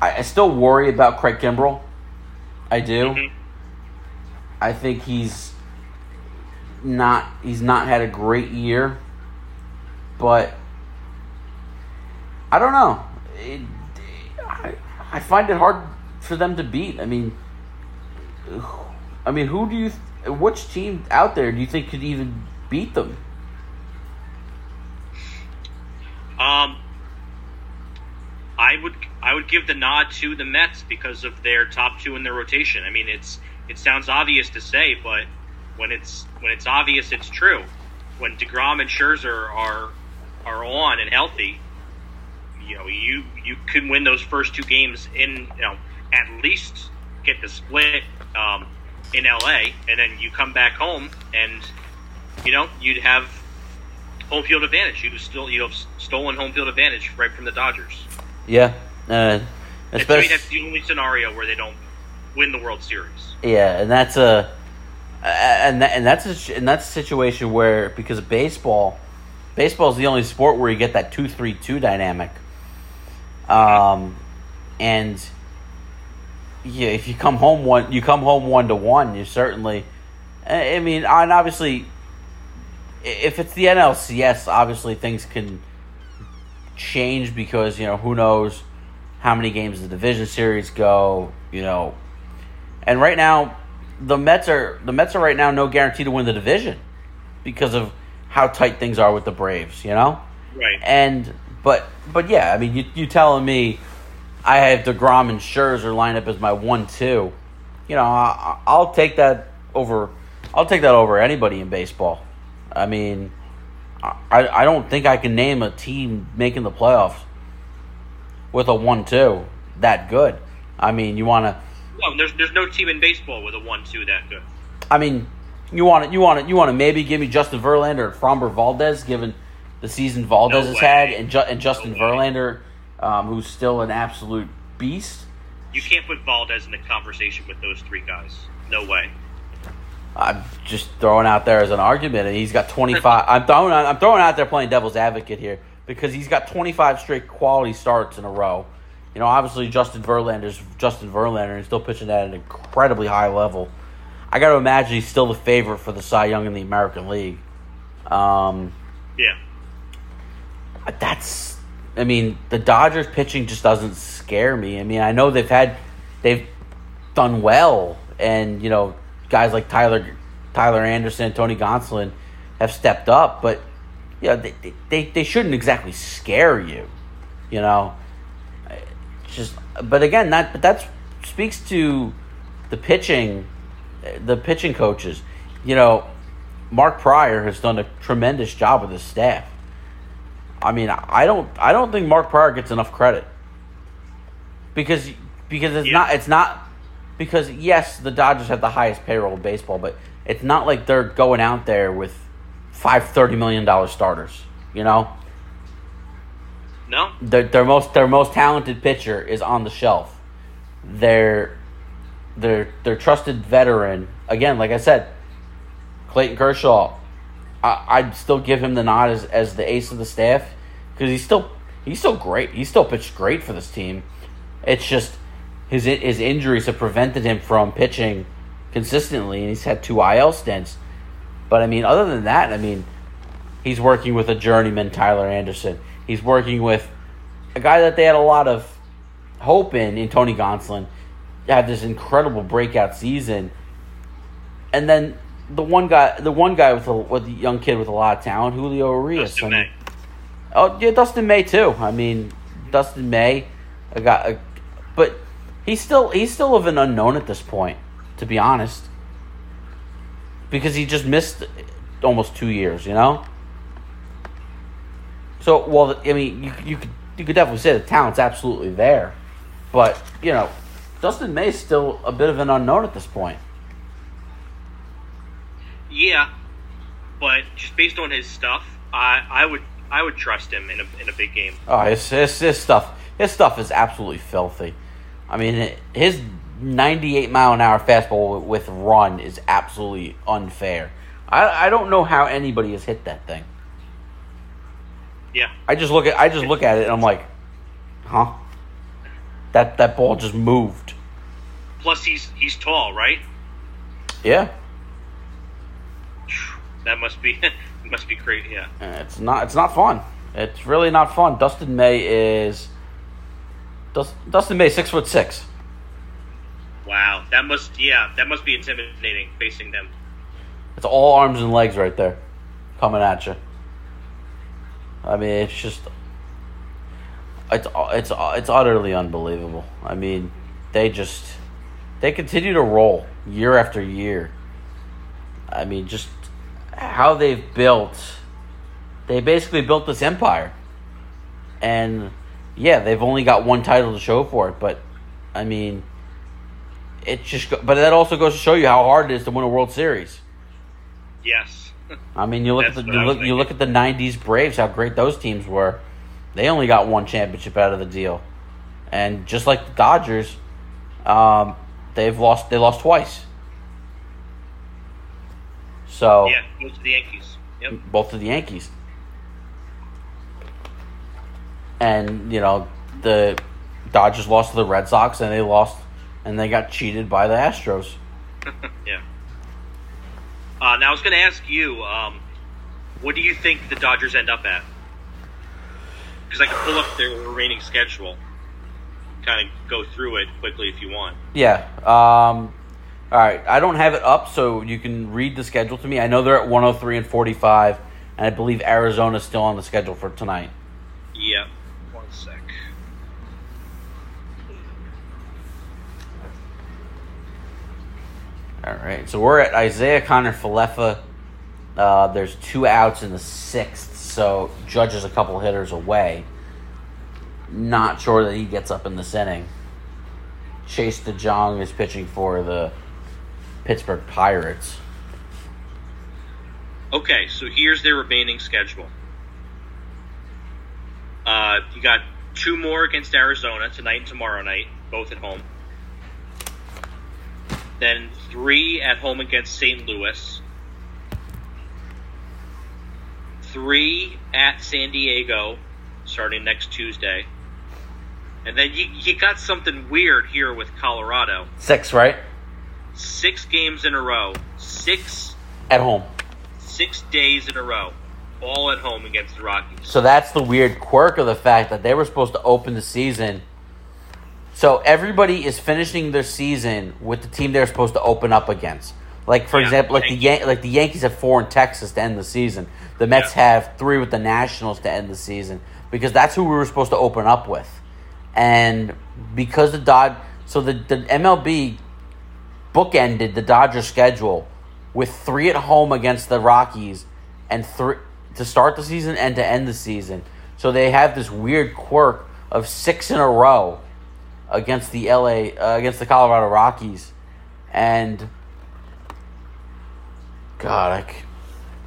I still worry about Craig Kimbrell. I do. Mm-hmm. I think he's not had a great year, but I don't know. I find it hard for them to beat. I mean, which team out there do you think could even beat them? I would give the nod to the Mets because of their top two in their rotation. I mean, it sounds obvious to say, but when it's obvious, it's true. When DeGrom and Scherzer are on and healthy, you can win those first two games in, at least get the split in LA, and then you come back home and you'd have home field advantage. You'd have stolen home field advantage right from the Dodgers. Yeah. That's the only scenario where they don't win the World Series. Yeah, and that's a situation where, because of baseball is the only sport where you get that 2-3-2 dynamic. And yeah, if you come home one to one, you certainly. I mean, and obviously, if it's the NLCS, obviously things can change because who knows how many games the division series go. And right now, the Mets are right now no guarantee to win the division because of how tight things are with the Braves. Right. But yeah, I mean, you telling me I have DeGrom and Scherzer lined up as my 1-2. I'll take that over. I'll take that over anybody in baseball. I mean, I don't think I can name a team making the playoffs with a 1-2 that good. I mean, you want to. No, there's no team in baseball with a 1-2 that good. I mean, you want to maybe give me Justin Verlander and Framber Valdez, given the season Valdez has had, and Justin Verlander, who's still an absolute beast. You can't put Valdez in the conversation with those three guys. No way. I'm just throwing out there as an argument, and he's got 25. I'm throwing out there playing devil's advocate here because he's got 25 straight quality starts in a row. Obviously Justin Verlander, and he's still pitching at an incredibly high level. I got to imagine he's still the favorite for the Cy Young in the American League. Yeah. The Dodgers pitching just doesn't scare me. I mean, I know they've done well, and guys like Tyler Anderson, Tony Gonsolin have stepped up, but they shouldn't exactly scare you, Just, but again, that speaks to the pitching coaches. Mark Prior has done a tremendous job with his staff. I mean, I don't think Mark Prior gets enough credit because it's not. Because, yes, the Dodgers have the highest payroll in baseball, but it's not like they're going out there with five $30 million starters, No. Their most talented pitcher is on the shelf. Their trusted veteran, again, like I said, Clayton Kershaw, I'd still give him the nod as the ace of the staff because he's still great. He still pitched great for this team. It's just his injuries have prevented him from pitching consistently, and he's had two IL stints. But, I mean, other than that, he's working with a journeyman, Tyler Anderson. He's working with a guy that they had a lot of hope in Tony Gonsolin. Had this incredible breakout season. And then the one guy with the young kid with a lot of talent, Julio Urias. Dustin May. Oh, yeah, Dustin May, too. Dustin May. But... He's still of an unknown at this point, to be honest, because he just missed almost 2 years, So, well, you could definitely say the talent's absolutely there, but Dustin May's still a bit of an unknown at this point. Yeah, but just based on his stuff, I would trust him in a big game. Oh, his stuff is absolutely filthy. I mean, his 98-mile-an-hour fastball with run is absolutely unfair. I don't know how anybody has hit that thing. Yeah, I just look at it and I'm like, huh? That ball just moved. Plus, he's tall, right? Yeah. That must be crazy. Yeah. It's not fun. It's really not fun. Dustin May 6'6". Wow, that must be intimidating facing them. It's all arms and legs right there, coming at you. I mean, it's just it's utterly unbelievable. I mean, they continue to roll year after year. I mean, just how they basically built this empire. And yeah, they've only got one title to show for it, but I mean, but that also goes to show you how hard it is to win a World Series. Yes. I mean, you look at the 90s Braves, how great those teams were. They only got one championship out of the deal. And just like the Dodgers, they lost twice. So yeah, both of the Yankees. Yep. Both of the Yankees. And, you know, the Dodgers lost to the Red Sox and they got cheated by the Astros. Yeah. Now I was going to ask you, what do you think the Dodgers end up at? Because I can pull up their remaining schedule, kind of go through it quickly if you want. Yeah. All right. I don't have it up, so you can read the schedule to me. I know they're at 103-45, and I believe Arizona's still on the schedule for tonight. Yeah. One sec. All right, so we're at Isaiah Conner-Falefa. There's 2 outs in the 6th, so Judge is a couple hitters away. Not sure that he gets up in this inning. Chase DeJong is pitching for the Pittsburgh Pirates. Okay, so here's their remaining schedule. You got 2 more against Arizona tonight and tomorrow night, both at home. Then 3 at home against St. Louis. 3 at San Diego, starting next Tuesday. And then you got something weird here with Colorado. 6, right? 6 games in a row. 6 at home. 6 days in a row. All at home against the Rockies. So that's the weird quirk of the fact that they were supposed to open the season. So everybody is finishing their season with the team they're supposed to open up against. Like, for example, the Yankees have 4 in Texas to end the season. The Mets have 3 with the Nationals to end the season because that's who we were supposed to open up with. And because the MLB bookended the Dodgers schedule with 3 at home against the Rockies and 3 to start the season and to end the season. So they have this weird quirk of 6 in a row against the against the Colorado Rockies, and God,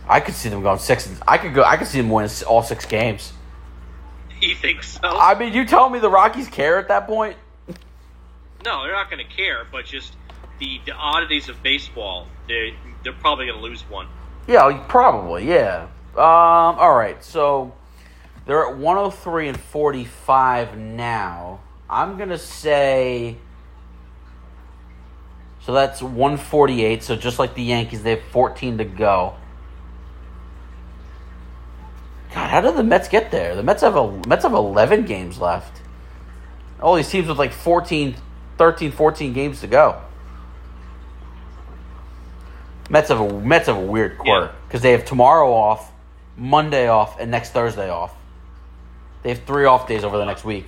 I could see them going 6. I could see them winning all 6 games. You think so? I mean, you tell me the Rockies care at that point? No, they're not going to care. But just the oddities of baseball, they're probably going to lose one. Yeah, probably. Yeah. All right. So they're at 103-45 now. I'm going to say – so that's 148. So just like the Yankees, they have 14 to go. God, how did the Mets get there? The Mets have 11 games left. All these teams with like 13, 14 games to go. Mets have a weird quirk because they have tomorrow off, Monday off, and next Thursday off. They have 3 off days over the next week.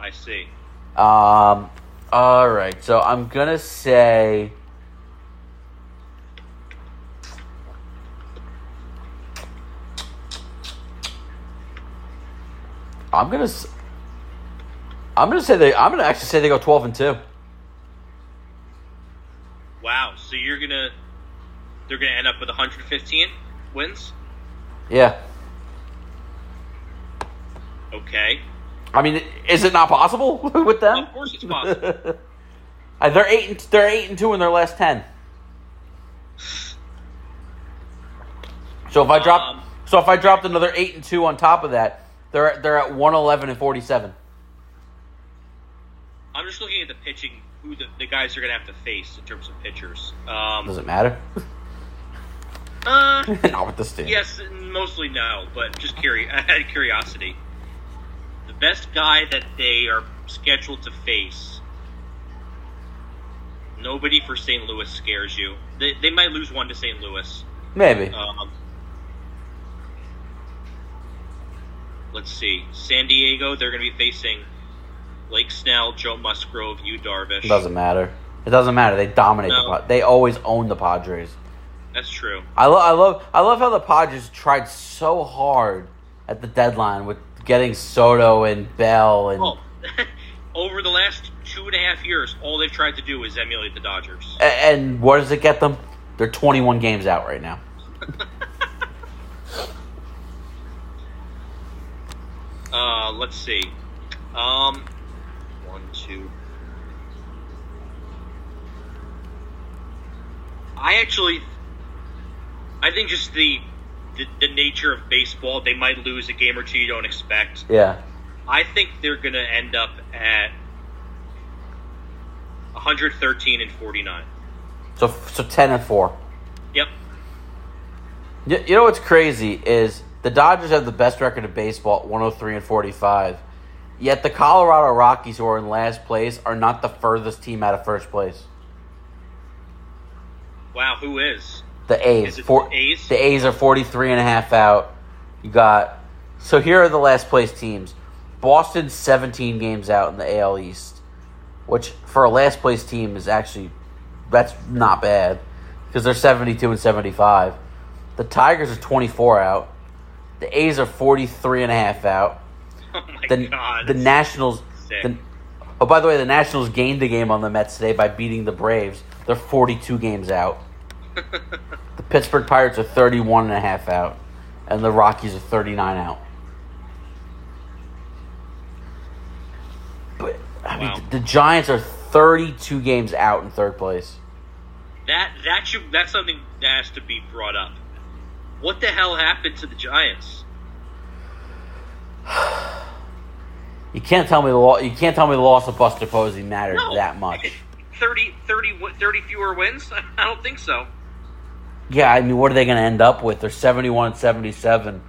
I see. All right, so I'm going to say I'm going to actually say they go 12-2. Wow, so you're going to they're going to end up with 115 wins? Yeah. Okay. I mean, is it not possible with them? Of course it's possible. They're 8-2 in their last 10. So if I drop dropped another 8-2 on top of that, they're at 111-47. I'm just looking at the pitching, who the guys are going to have to face in terms of pitchers. Does it matter? Not with this team. Yes, mostly no, but just curiosity. The best guy that they are scheduled to face, nobody for St. Louis scares you. They might lose one to St. Louis. Maybe. Let's see. San Diego, they're going to be facing Blake Snell, Joe Musgrove, Yu Darvish. It doesn't matter. It doesn't matter. They dominate. No. They always own the Padres. That's true. I love how the Padres tried so hard at the deadline with getting Soto and Bell and. Well, over the last 2.5 years, all they've tried to do is emulate the Dodgers. And what does it get them? They're 21 games out right now. Let's see. One, two. I think just the nature of baseball, they might lose a game or two you don't expect. Yeah. I think they're going to end up at 113-49. So 10-4. Yep. You know what's crazy is the Dodgers have the best record of baseball at 103-45. Yet the Colorado Rockies, who are in last place, are not the furthest team out of first place. Wow, who is? The A's. The A's are 43.5 out. So here are the last place teams. Boston's 17 games out in the AL East, which for a last place team is actually that's not bad because they're 72-75. The Tigers are 24 out. The A's are 43.5 out. Oh my God! The Nationals. By the way, the Nationals gained a game on the Mets today by beating the Braves. They're 42 games out. The Pittsburgh Pirates are 31.5 out, and the Rockies are 39 out. But I mean, the Giants are 32 games out in third place. That's something that has to be brought up. What the hell happened to the Giants? You can't tell me the loss of Buster Posey mattered that much. 30 fewer wins? I don't think so. Yeah, I mean, what are they going to end up with? They're 71-77.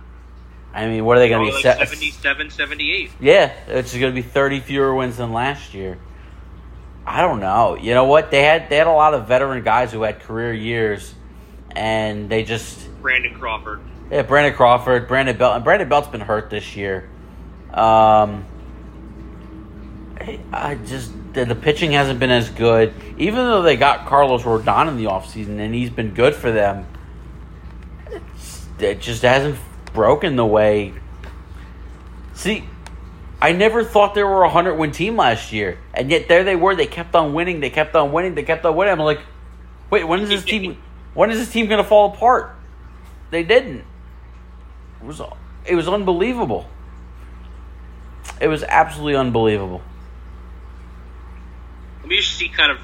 I mean, what are they going to be? 77-78. Yeah, it's going to be 30 fewer wins than last year. I don't know. You know what? They had a lot of veteran guys who had career years, and they just Brandon Crawford. Yeah, Brandon Crawford, Brandon Belt, and Brandon Belt's been hurt this year. The pitching hasn't been as good. Even though they got Carlos Rodon in the offseason and he's been good for them, it just hasn't broken the way. See, I never thought there were a 100-win team last year. And yet there they were. They kept on winning. They kept on winning. They kept on winning. I'm like, wait, when is this team going to fall apart? They didn't. It was unbelievable. It was absolutely unbelievable. Let me just see kind of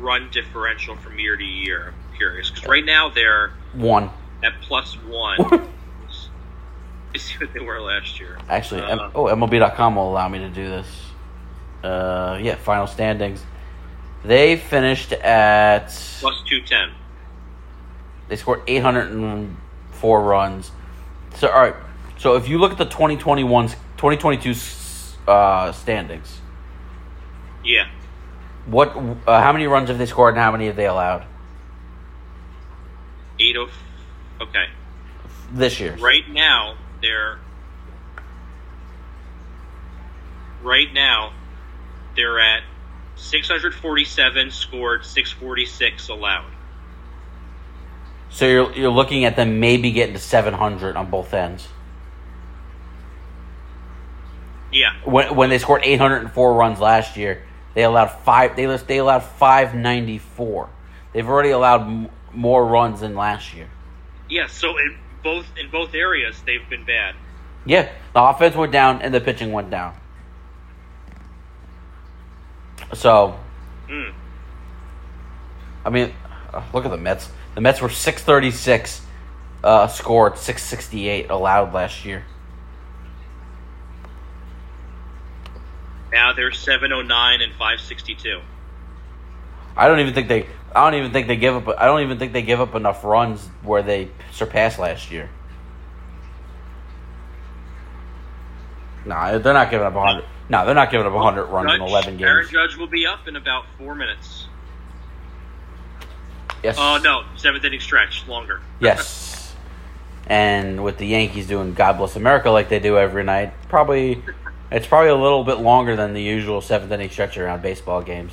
run differential from year to year. I'm curious because right now they're one at +1. Let's see what they were last year. Actually, MLB.com will allow me to do this. Final standings. They finished at +210. They scored 804 runs. So all right. So if you look at the 2022 standings. Yeah. What? How many runs have they scored and how many have they allowed? 8 of... Okay. This year. Right now, they're at 647 scored, 646 allowed. So you're looking at them maybe getting to 700 on both ends. Yeah. When they scored 804 runs last year, they allowed 594. They've already allowed more runs than last year. Yeah, so in both areas, they've been bad. Yeah, the offense went down and the pitching went down. So, I mean, look at the Mets. The Mets were 636, scored 668 allowed last year. Now they're 709 and 562. I don't even think they give up enough runs where they surpassed last year. Nah, they're not giving up 100. No, they're not giving up 100 runs in 11 games. Aaron Judge will be up in about 4 minutes. Yes. Oh, no, 7th inning stretch, longer. Yes. And with the Yankees doing God Bless America like they do every night, it's probably a little bit longer than the usual 7th inning stretch around baseball games.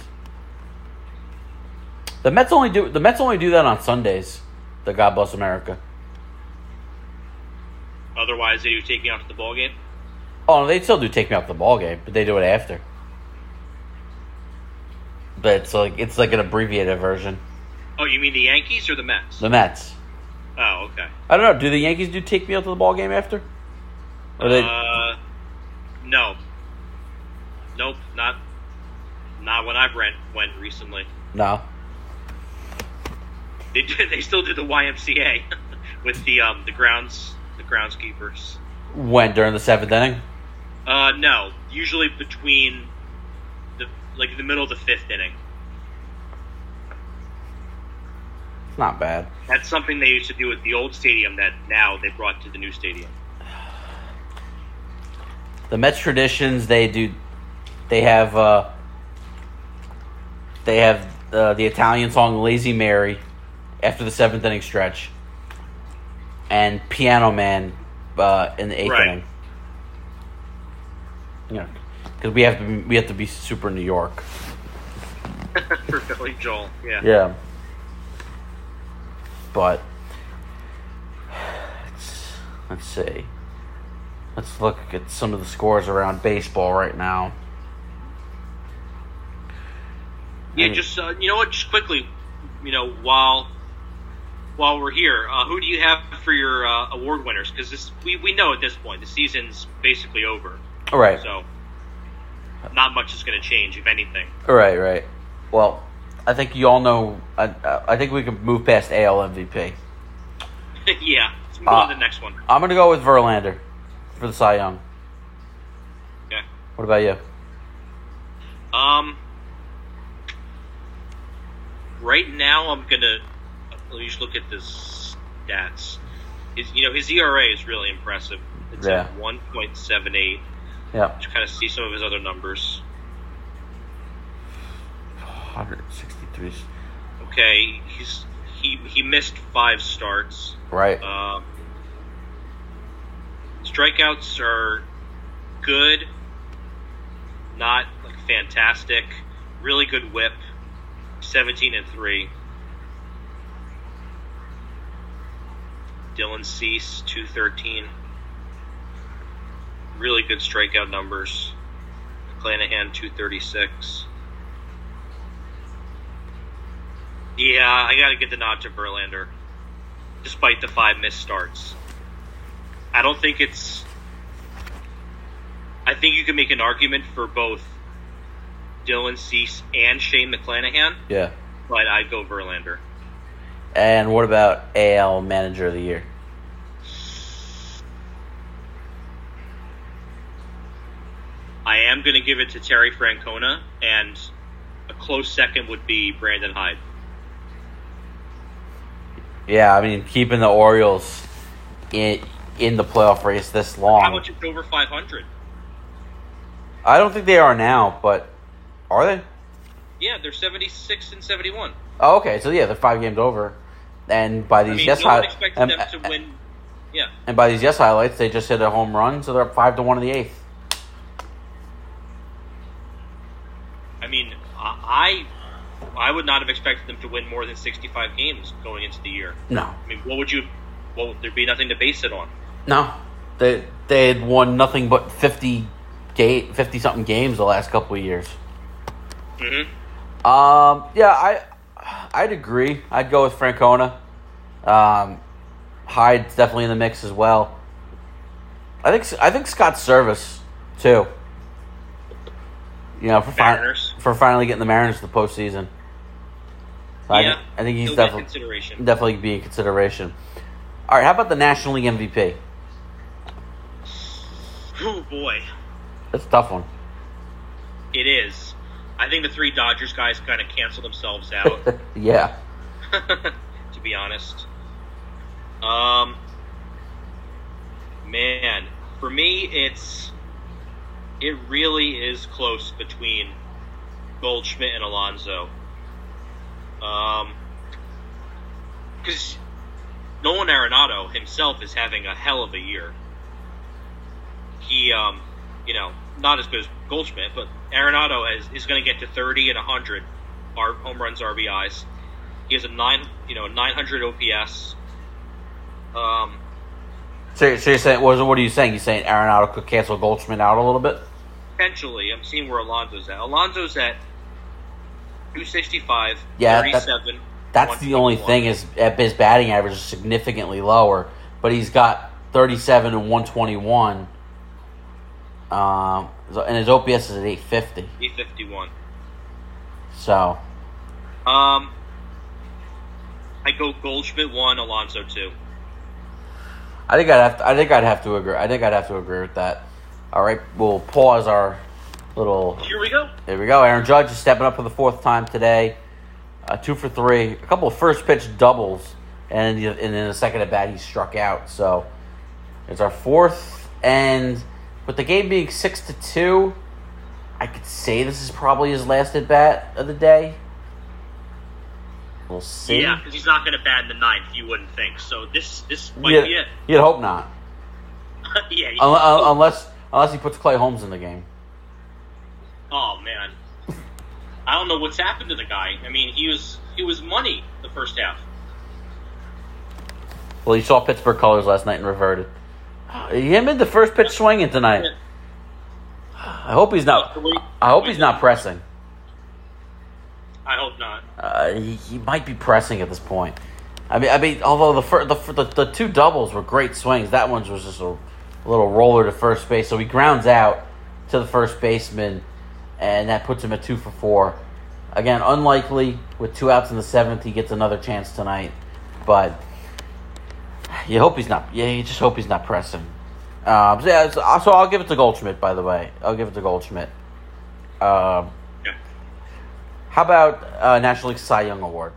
The Mets only do that on Sundays, the God Bless America. Otherwise, they do take me out to the ball game? Oh, no, they still do take me out to the ball game, but they do it after. But it's like an abbreviated version. Oh, you mean the Yankees or the Mets? The Mets. Oh, okay. I don't know. Do the Yankees do take me out to the ball game after? Or they... No. Nope. Not when I've went recently. No. They still do the YMCA with the groundskeepers. When during the 7th inning? No. Usually between the middle of the 5th inning. It's not bad. That's something they used to do at the old stadium that now they brought to the new stadium. The Mets traditions they have the Italian song "Lazy Mary" after the 7th inning stretch, and Piano Man in the 8th inning. Yeah, because we have to be super New York for Billy Joel. Yeah. Yeah. But let's see. Let's look at some of the scores around baseball right now. Yeah, just you know what? Just quickly, while we're here, who do you have for your award winners? Because we know at this point the season's basically over. All right. So not much is going to change, if anything. All right, right. Well, I think you all know. I think we can move past AL MVP. Yeah, let's move on to the next one. I'm going to go with Verlander for the Cy Young. Okay. What about you? Right now, I'm gonna. Let me just look at the stats. His ERA is really impressive. It's at 1.78. Yeah. Just kind of see some of his other numbers. 163. Okay, he missed 5 starts. Right. Strikeouts are good, not like fantastic. Really good whip, 17-3. Dylan Cease, 213. Really good strikeout numbers. McClanahan, 236. Yeah, I got to get the nod to Verlander, despite the 5 missed starts. I don't think it's... I think you can make an argument for both Dylan Cease and Shane McClanahan. Yeah. But I'd go Verlander. And what about AL Manager of the Year? I am going to give it to Terry Francona, and a close second would be Brandon Hyde. Yeah, I mean, keeping the Orioles in the playoff race this long. How much is over 500? I don't think they are now, but are they? Yeah, they're 76 and 71. Oh, okay, so yeah, they're 5 games over, and by these them to win. Yeah, and by these highlights, they just hit a home run, so they're up 5-1 in the 8th. I mean, I would not have expected them to win more than 65 games going into the year. No, I mean, there'd be nothing to base it on. No, they had won nothing but 50 something games the last couple of years. Mm-hmm. Yeah, I I'd agree. I'd go with Francona. Hyde's definitely in the mix as well. I think Scott Service too. You know, for finally getting the Mariners to the postseason. So yeah, I think he's definitely being consideration. All right, how about the National League MVP? Oh boy, that's a tough one. It is. I think the three Dodgers guys kind of cancel themselves out. Yeah. To be honest, man, for me, it really is close between Goldschmidt and Alonso. Because Nolan Arenado himself is having a hell of a year. He, not as good as Goldschmidt, but Arenado is going to get to 30 and 100 home runs, RBIs. He has a 900 OPS. So you're saying, what are you saying? You're saying Arenado could cancel Goldschmidt out a little bit? Potentially. I'm seeing where Alonso's at. Alonso's at 265, yeah, 37. That's the only thing is his batting average is significantly lower, but he's got 37 and 121, and his OPS is at 850. 851. So. I go Goldschmidt 1, Alonso 2. I think I'd have to agree with that. All right, we'll pause our little. Here we go. There we go. Aaron Judge is stepping up for the fourth time today. 2 for 3, a couple of first pitch doubles, and in the second at bat he struck out. So it's our fourth, and with the game being 6-2, I could say this is probably his last at bat of the day. We'll see. Yeah, because he's not going to bat in the ninth, you wouldn't think. So this might be it. You'd hope not. Yeah. Unless he puts Clay Holmes in the game. Oh man, I don't know what's happened to the guy. I mean, he was money the first half. Well, he saw Pittsburgh colors last night and reverted. He made the first pitch swinging tonight. I hope he's not pressing. I hope not. He might be pressing at this point. I mean, although the two doubles were great swings, that one was just a little roller to first base. So he grounds out to the first baseman, and that puts him at 2 for 4. Again, unlikely with 2 outs in the seventh, he gets another chance tonight. But you hope he's not. Yeah, you just hope he's not pressing. So I'll give it to Goldschmidt. By the way, I'll give it to Goldschmidt. How about National League Cy Young Award?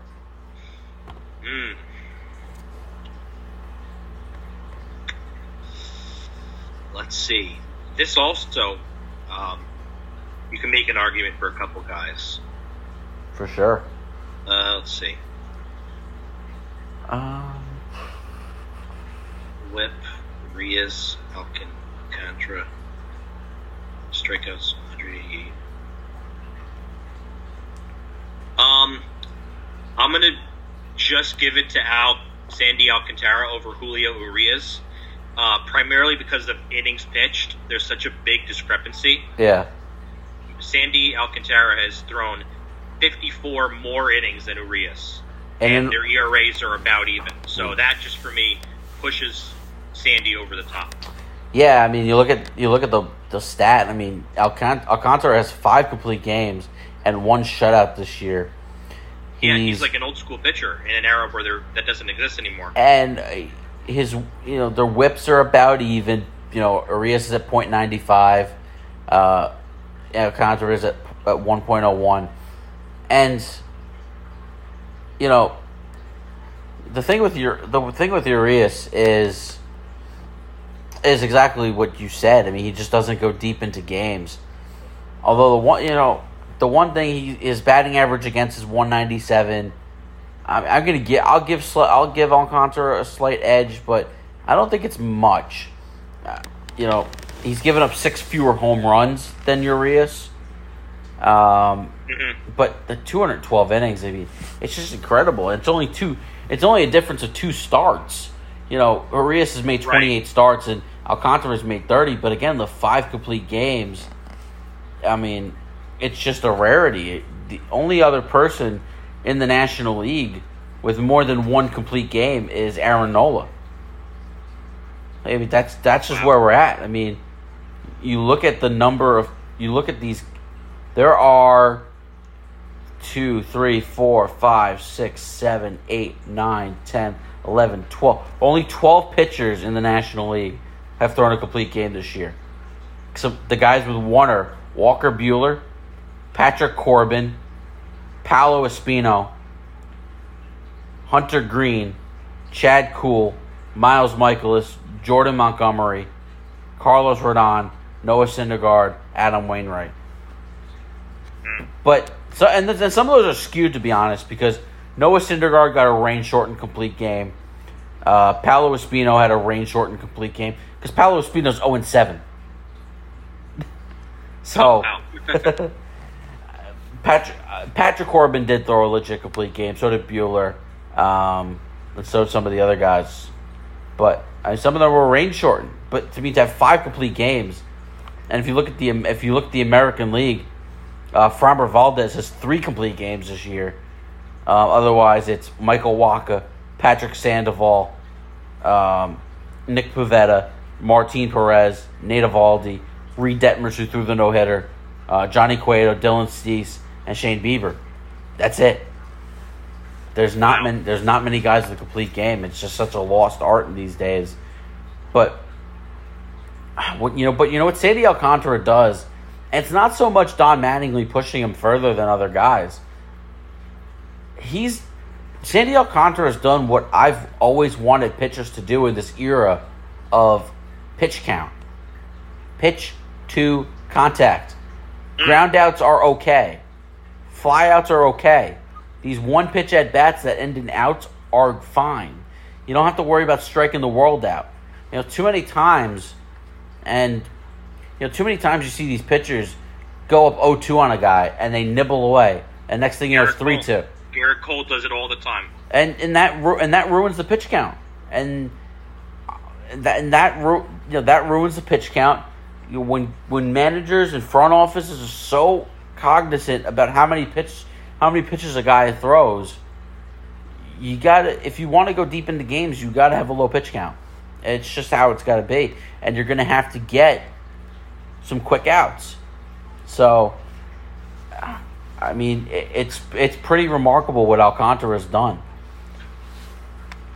Let's see. This also, you can make an argument for a couple guys. For sure. Let's see. Whip, Urias, Alcantara, strikeouts, 188. I'm going to just give it to Sandy Alcantara over Julio Urias, primarily because of innings pitched. There's such a big discrepancy. Yeah. Sandy Alcantara has thrown 54 more innings than Urias, and their ERAs are about even. So that just, for me, pushes Sandy over the top. Yeah, I mean, you look at the stat. I mean, Alcantara has 5 complete games and 1 shutout this year. He's like an old school pitcher in an era where that doesn't exist anymore. And his, their whips are about even. Urias is at .95, Alcantara is at 1.01, and the thing with Urias is exactly what you said. I mean, he just doesn't go deep into games. Although the one thing his batting average against is 197. I'll give Alcantara a slight edge, but I don't think it's much. He's given up 6 fewer home runs than Urias. But the 212 innings, I mean, it's just incredible. It's only a difference of 2 starts. Urias has made 28 starts and Alcantara's made 30. But again, the 5 complete games. I mean, it's just a rarity. The only other person in the National League with more than one complete game is Aaron Nola. I mean, that's just where we're at. I mean, you look at the number of – you look at these – there are 2, 3, 4, 5, 6, 7, 8, 9, 10, 11, 12. Only 12 pitchers in the National League have thrown a complete game this year. So the guys with one are Walker Buehler, Patrick Corbin, Paolo Espino, Hunter Green, Chad Kuhl, Miles Michaelis, Jordan Montgomery, Carlos Rodon, Noah Syndergaard, Adam Wainwright. But so, and then some of those are skewed, to be honest, because Noah Syndergaard got a rain-shortened complete game. Paolo Espino had a rain-shortened complete game because Paolo Espino's 0-7. So Patrick Corbin did throw a legit complete game. So did Buehler, and so did some of the other guys. But some of them were rain shortened. But to me, to have five complete games, and if you look at the American League, Framber Valdez has three complete games this year. Otherwise, it's Michael Wacha, Patrick Sandoval, Nick Pivetta, Martin Perez, Nate Eovaldi, Reed Detmers, who threw the no hitter, Johnny Cueto, Dylan Cease, and Shane Bieber. That's it. There's not many guys with a complete game. It's just such a lost art in these days. But you know what Sandy Alcantara does, and it's not so much Don Mattingly pushing him further than other guys. Sandy Alcantara has done what I've always wanted pitchers to do in this era of pitch count. Pitch to contact. Groundouts are okay. Flyouts are okay. These one-pitch at-bats that end in outs are fine. You don't have to worry about striking the world out. You know, too many times you see these pitchers go up 0-2 on a guy, and they nibble away. And next thing you know, it's 3-2. Gerrit Cole does it all the time. And that ruins the pitch count. And that ruins the pitch count. You know, when managers and front offices are so cognizant about how many pitches a guy throws, you gotta, if you want to go deep into games, you gotta have a low pitch count. It's just how it's gotta be, and you're gonna have to get some quick outs. So, I mean, it's pretty remarkable what Alcantara's done.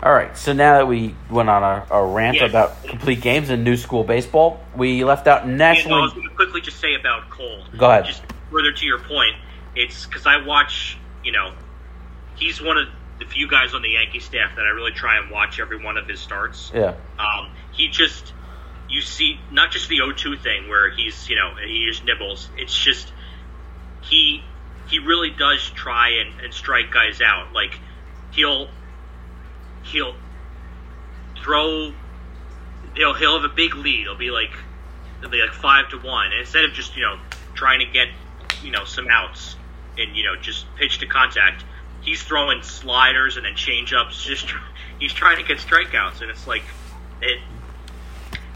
All right, so now that we went on a rant about complete games and new school baseball, we left out nationally. I was gonna quickly just say about Cole. Go ahead. Just further to your point. It's because I watch, you know, he's one of the few guys on the Yankee staff that I really try and watch every one of his starts. Yeah. He just, you see, not just the 0-2 thing where he's, you know, he just nibbles. It's just, he really does try and strike guys out. Like, he'll throw, he'll have a big lead. It'll be like 5-1. And instead of just, you know, trying to get, you know, some outs and, you know, just pitch to contact, he's throwing sliders and then change-ups. He's trying to get strikeouts, and it's like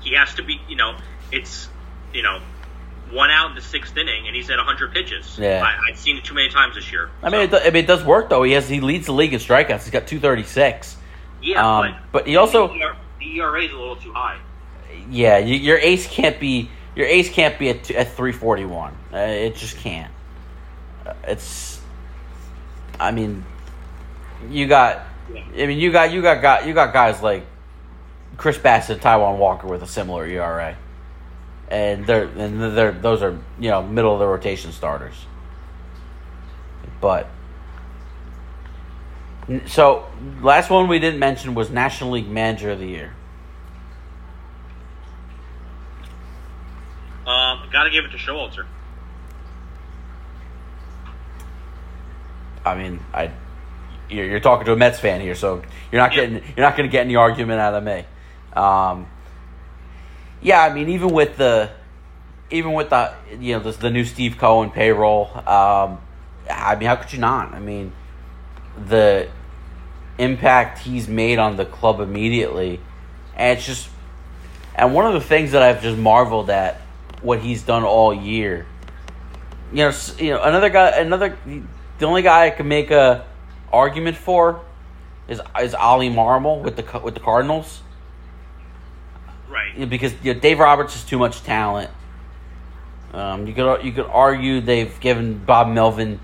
he has to be, you know, it's, you know, one out in the sixth inning, and he's at 100 pitches. Yeah. I've seen it too many times this year. So. I mean, it does work, though. He leads the league in strikeouts. He's got 236. Yeah, but he also... The ERA is a little too high. Yeah, your ace can't be... Your ace can't be at 341. It just can't. I mean, you got guys like Chris Bassett, Taijuan Walker with a similar ERA, and they're those are, you know, middle of the rotation starters. But so last one we didn't mention was National League Manager of the Year. Gotta give it to Showalter. I mean, you're talking to a Mets fan here, so you're not going to get any argument out of me. Yeah, I mean, even with the you know, the new Steve Cohen payroll, I mean, how could you not? I mean, the impact he's made on the club immediately, and it's just. And one of the things that I've just marveled at, what he's done all year. You know, another guy, the only guy I can make a argument for is Ollie Marmol with the Cardinals. Right. Because Dave Roberts is too much talent. You could argue they've given Bob Melvin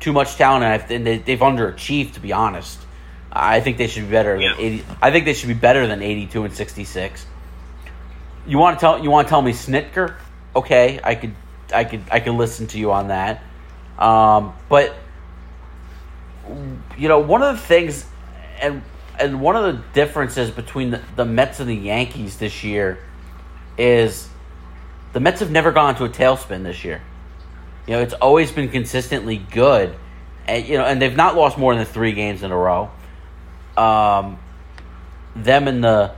too much talent, and they've underachieved. To be honest, I think they should be better than 80. I think they should be better than 82 and 66. You want to tell me Snitker? Okay, I could listen to you on that. But one of the things, and one of the differences between the Mets and the Yankees this year is the Mets have never gone to a tailspin this year. It's always been consistently good, and they've not lost more than 3 games in a row. Them and the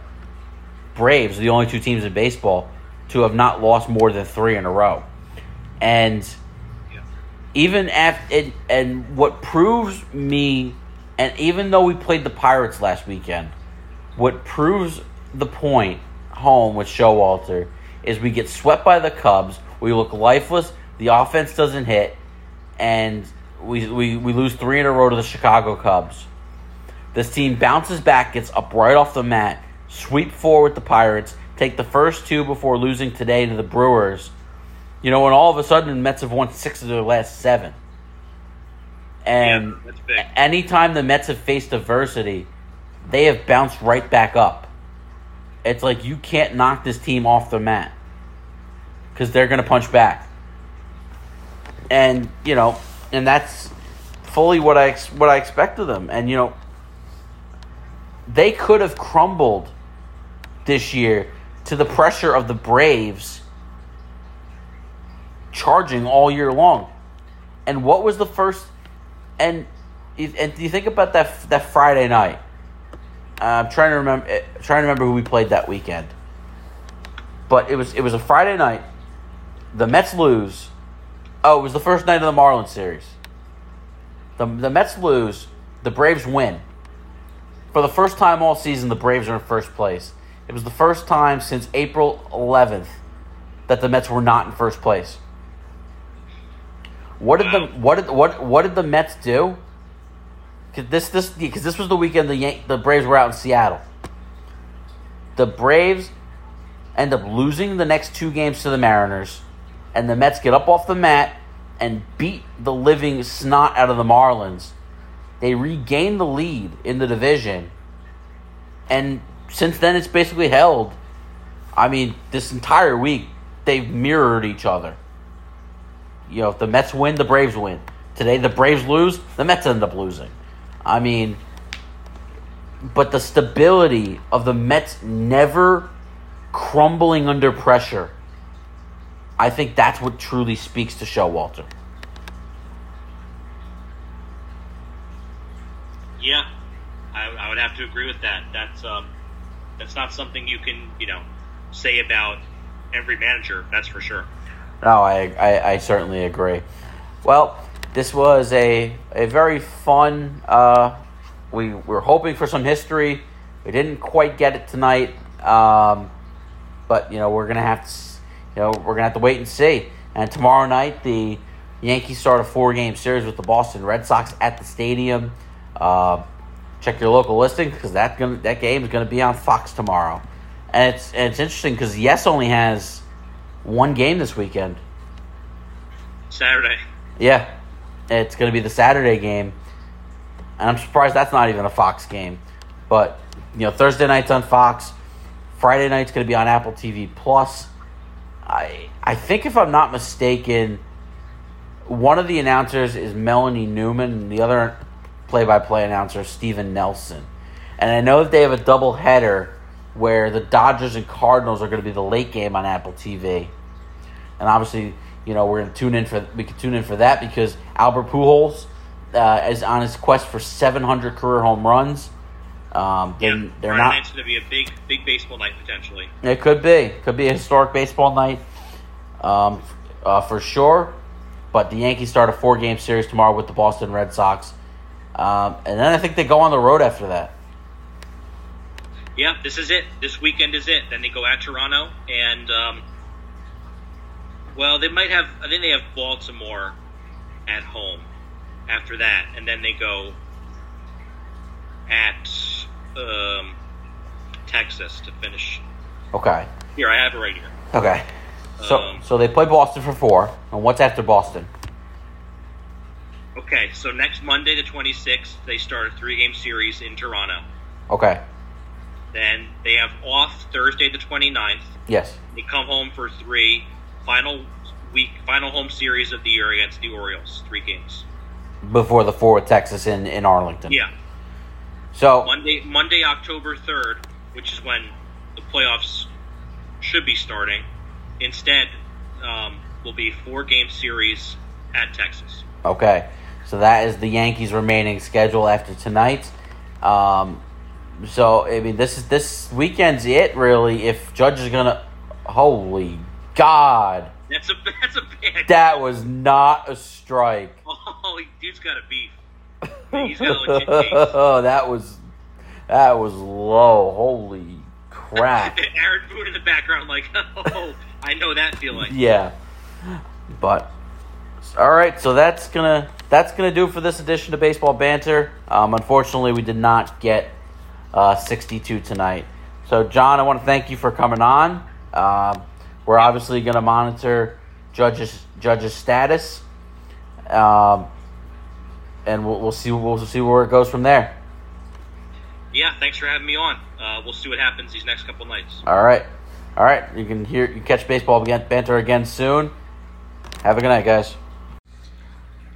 Braves are the only 2 teams in baseball to have not lost more than 3 in a row. And even after it, and what proves me, and even though we played the Pirates last weekend, what proves the point home with Showalter is we get swept by the Cubs, we look lifeless, the offense doesn't hit, and we lose 3 in a row to the Chicago Cubs. This team bounces back, gets up right off the mat, sweep four with the Pirates, take the first 2 before losing today to the Brewers. And all of a sudden, the Mets have won 6 of their last 7. And that's big. Anytime the Mets have faced adversity, they have bounced right back up. It's like you can't knock this team off the mat because they're going to punch back. And and that's fully what I expect of them. And they could have crumbled this year to the pressure of the Braves charging all year long. And what was the first? And you think about that Friday night. I'm trying to remember who we played that weekend. But it was a Friday night. The Mets lose. Oh, it was the first night of the Marlins series. The Mets lose. The Braves win. For the first time all season, the Braves are in first place. It was the first time since April 11th that the Mets were not in first place. What did the Mets do? Because this was the weekend the Braves were out in Seattle. The Braves end up losing the next 2 games to the Mariners, and the Mets get up off the mat and beat the living snot out of the Marlins. They regain the lead in the division, and since then it's basically held. I mean, this entire week they've mirrored each other. If the Mets win, the Braves win. Today the Braves lose, the Mets end up losing. I mean, but the stability of the Mets never crumbling under pressure, I think that's what truly speaks to Showalter. Yeah, I would have to agree with that. That's not something you can, say about every manager, that's for sure. No, I certainly agree. Well, this was a very fun we were hoping for some history. We didn't quite get it tonight. But we're going to have to wait and see. And tomorrow night the Yankees start a 4-game series with the Boston Red Sox at the stadium. Check your local listing because that game is going to be on Fox tomorrow. And it's interesting because Yes only has 1 game this weekend. Saturday. Yeah, it's going to be the Saturday game. And I'm surprised that's not even a Fox game. But, Thursday night's on Fox. Friday night's going to be on Apple TV+. I think if I'm not mistaken, one of the announcers is Melanie Newman and the other play-by-play announcer is Steven Nelson. And I know that they have a doubleheader where the Dodgers and Cardinals are going to be the late game on Apple TV. And obviously, we're going to tune in for that because Albert Pujols is on his quest for 700 career home runs. They're not. It's going to be a big baseball night potentially. It could be. It could be a historic baseball night, for sure. But the Yankees start a 4-game series tomorrow with the Boston Red Sox, and then I think they go on the road after that. Yeah, this is it. This weekend is it. Then they go at Toronto, and they might have. I think they have Baltimore at home after that, and then they go at Texas to finish. Okay. Here, I have it right here. Okay. So they play Boston for 4, and what's after Boston? Okay, so next Monday the 26th, they start a 3-game series in Toronto. Okay. Then they have off Thursday the 29th. Yes. They come home for 3, final home series of the year against the Orioles, 3 games. Before the 4 with Texas in Arlington. Yeah. So Monday, October 3rd, which is when the playoffs should be starting. Instead, will be 4-game series at Texas. Okay, so that is the Yankees' remaining schedule after tonight. So I mean, this weekend's it really. If Judge is gonna, holy God, that's a bad. That was not a strike. Oh, dude's got a beef. He's got a legit case. Oh, that was low. Holy crap! Aaron Boone in the background, like, oh, I know that feeling. Yeah, but. All right, so that's gonna do for this edition of Baseball Banter. Unfortunately, we did not get 62 tonight. So, John, I want to thank you for coming on. We're obviously gonna monitor Judge's status, and we'll see where it goes from there. Yeah, thanks for having me on. We'll see what happens these next couple nights. All right, you can catch Baseball Banter again soon. Have a good night, guys.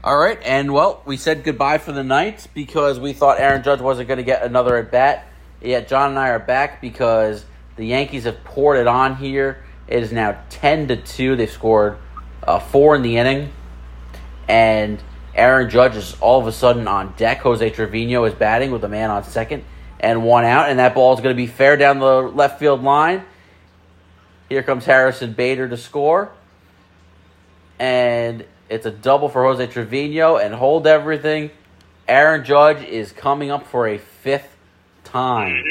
All right, and, well, we said goodbye for the night because we thought Aaron Judge wasn't going to get another at-bat. Yet John and I are back because the Yankees have poured it on here. It is now 10-2. They've scored 4 in the inning. And Aaron Judge is all of a sudden on deck. Jose Trevino is batting with a man on second and 1 out. And that ball is going to be fair down the left field line. Here comes Harrison Bader to score. And it's a double for Jose Trevino, and hold everything. Aaron Judge is coming up for a 5th time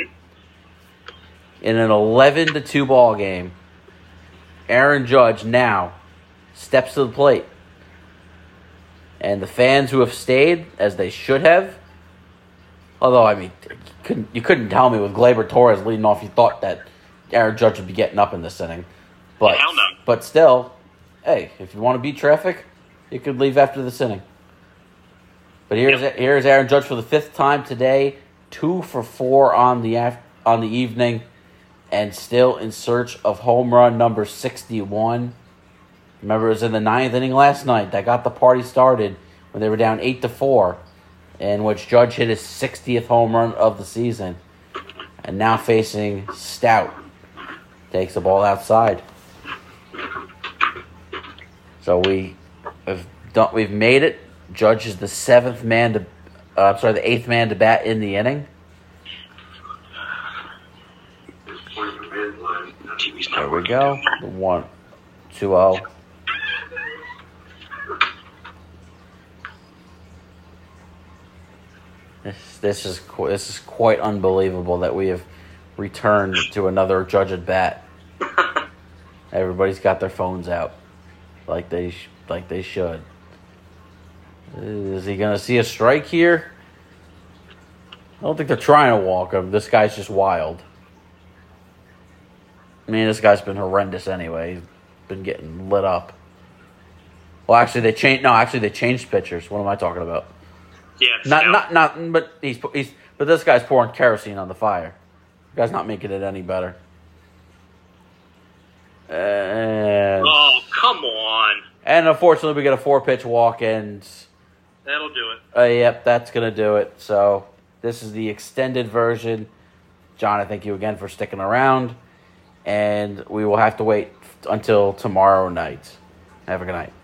in an 11-2 ball game. Aaron Judge now steps to the plate. And the fans who have stayed, as they should have, although, I mean, you couldn't tell me with Gleyber Torres leading off, you thought that Aaron Judge would be getting up in this inning. But, hell no. But still, hey, if you want to beat traffic, you could leave after this inning. But here's Aaron Judge for the 5th time today, 2 for 4 on the evening, and still in search of home run number 61. Remember, it was in the 9th inning last night that got the party started when they were down 8-4, in which Judge hit his 60th home run of the season, and now facing Stout, takes the ball outside. So we've made it. Judge is the 8th man to bat in the inning. There we go. The 1-2-0. This is quite unbelievable that we have returned to another Judge at bat. Everybody's got their phones out. Like they should. Is he going to see a strike here? I don't think they're trying to walk him. This guy's just wild. I mean, this guy's been horrendous anyway. He's been getting lit up. Well, actually, they changed pitchers. What am I talking about? Yeah, not. But he's this guy's pouring kerosene on the fire. The guy's not making it any better. Oh, come on. And unfortunately, we get a 4-pitch walk, and that'll do it. Yep, that's going to do it. So this is the extended version. John, I thank you again for sticking around, and we will have to wait until tomorrow night. Have a good night.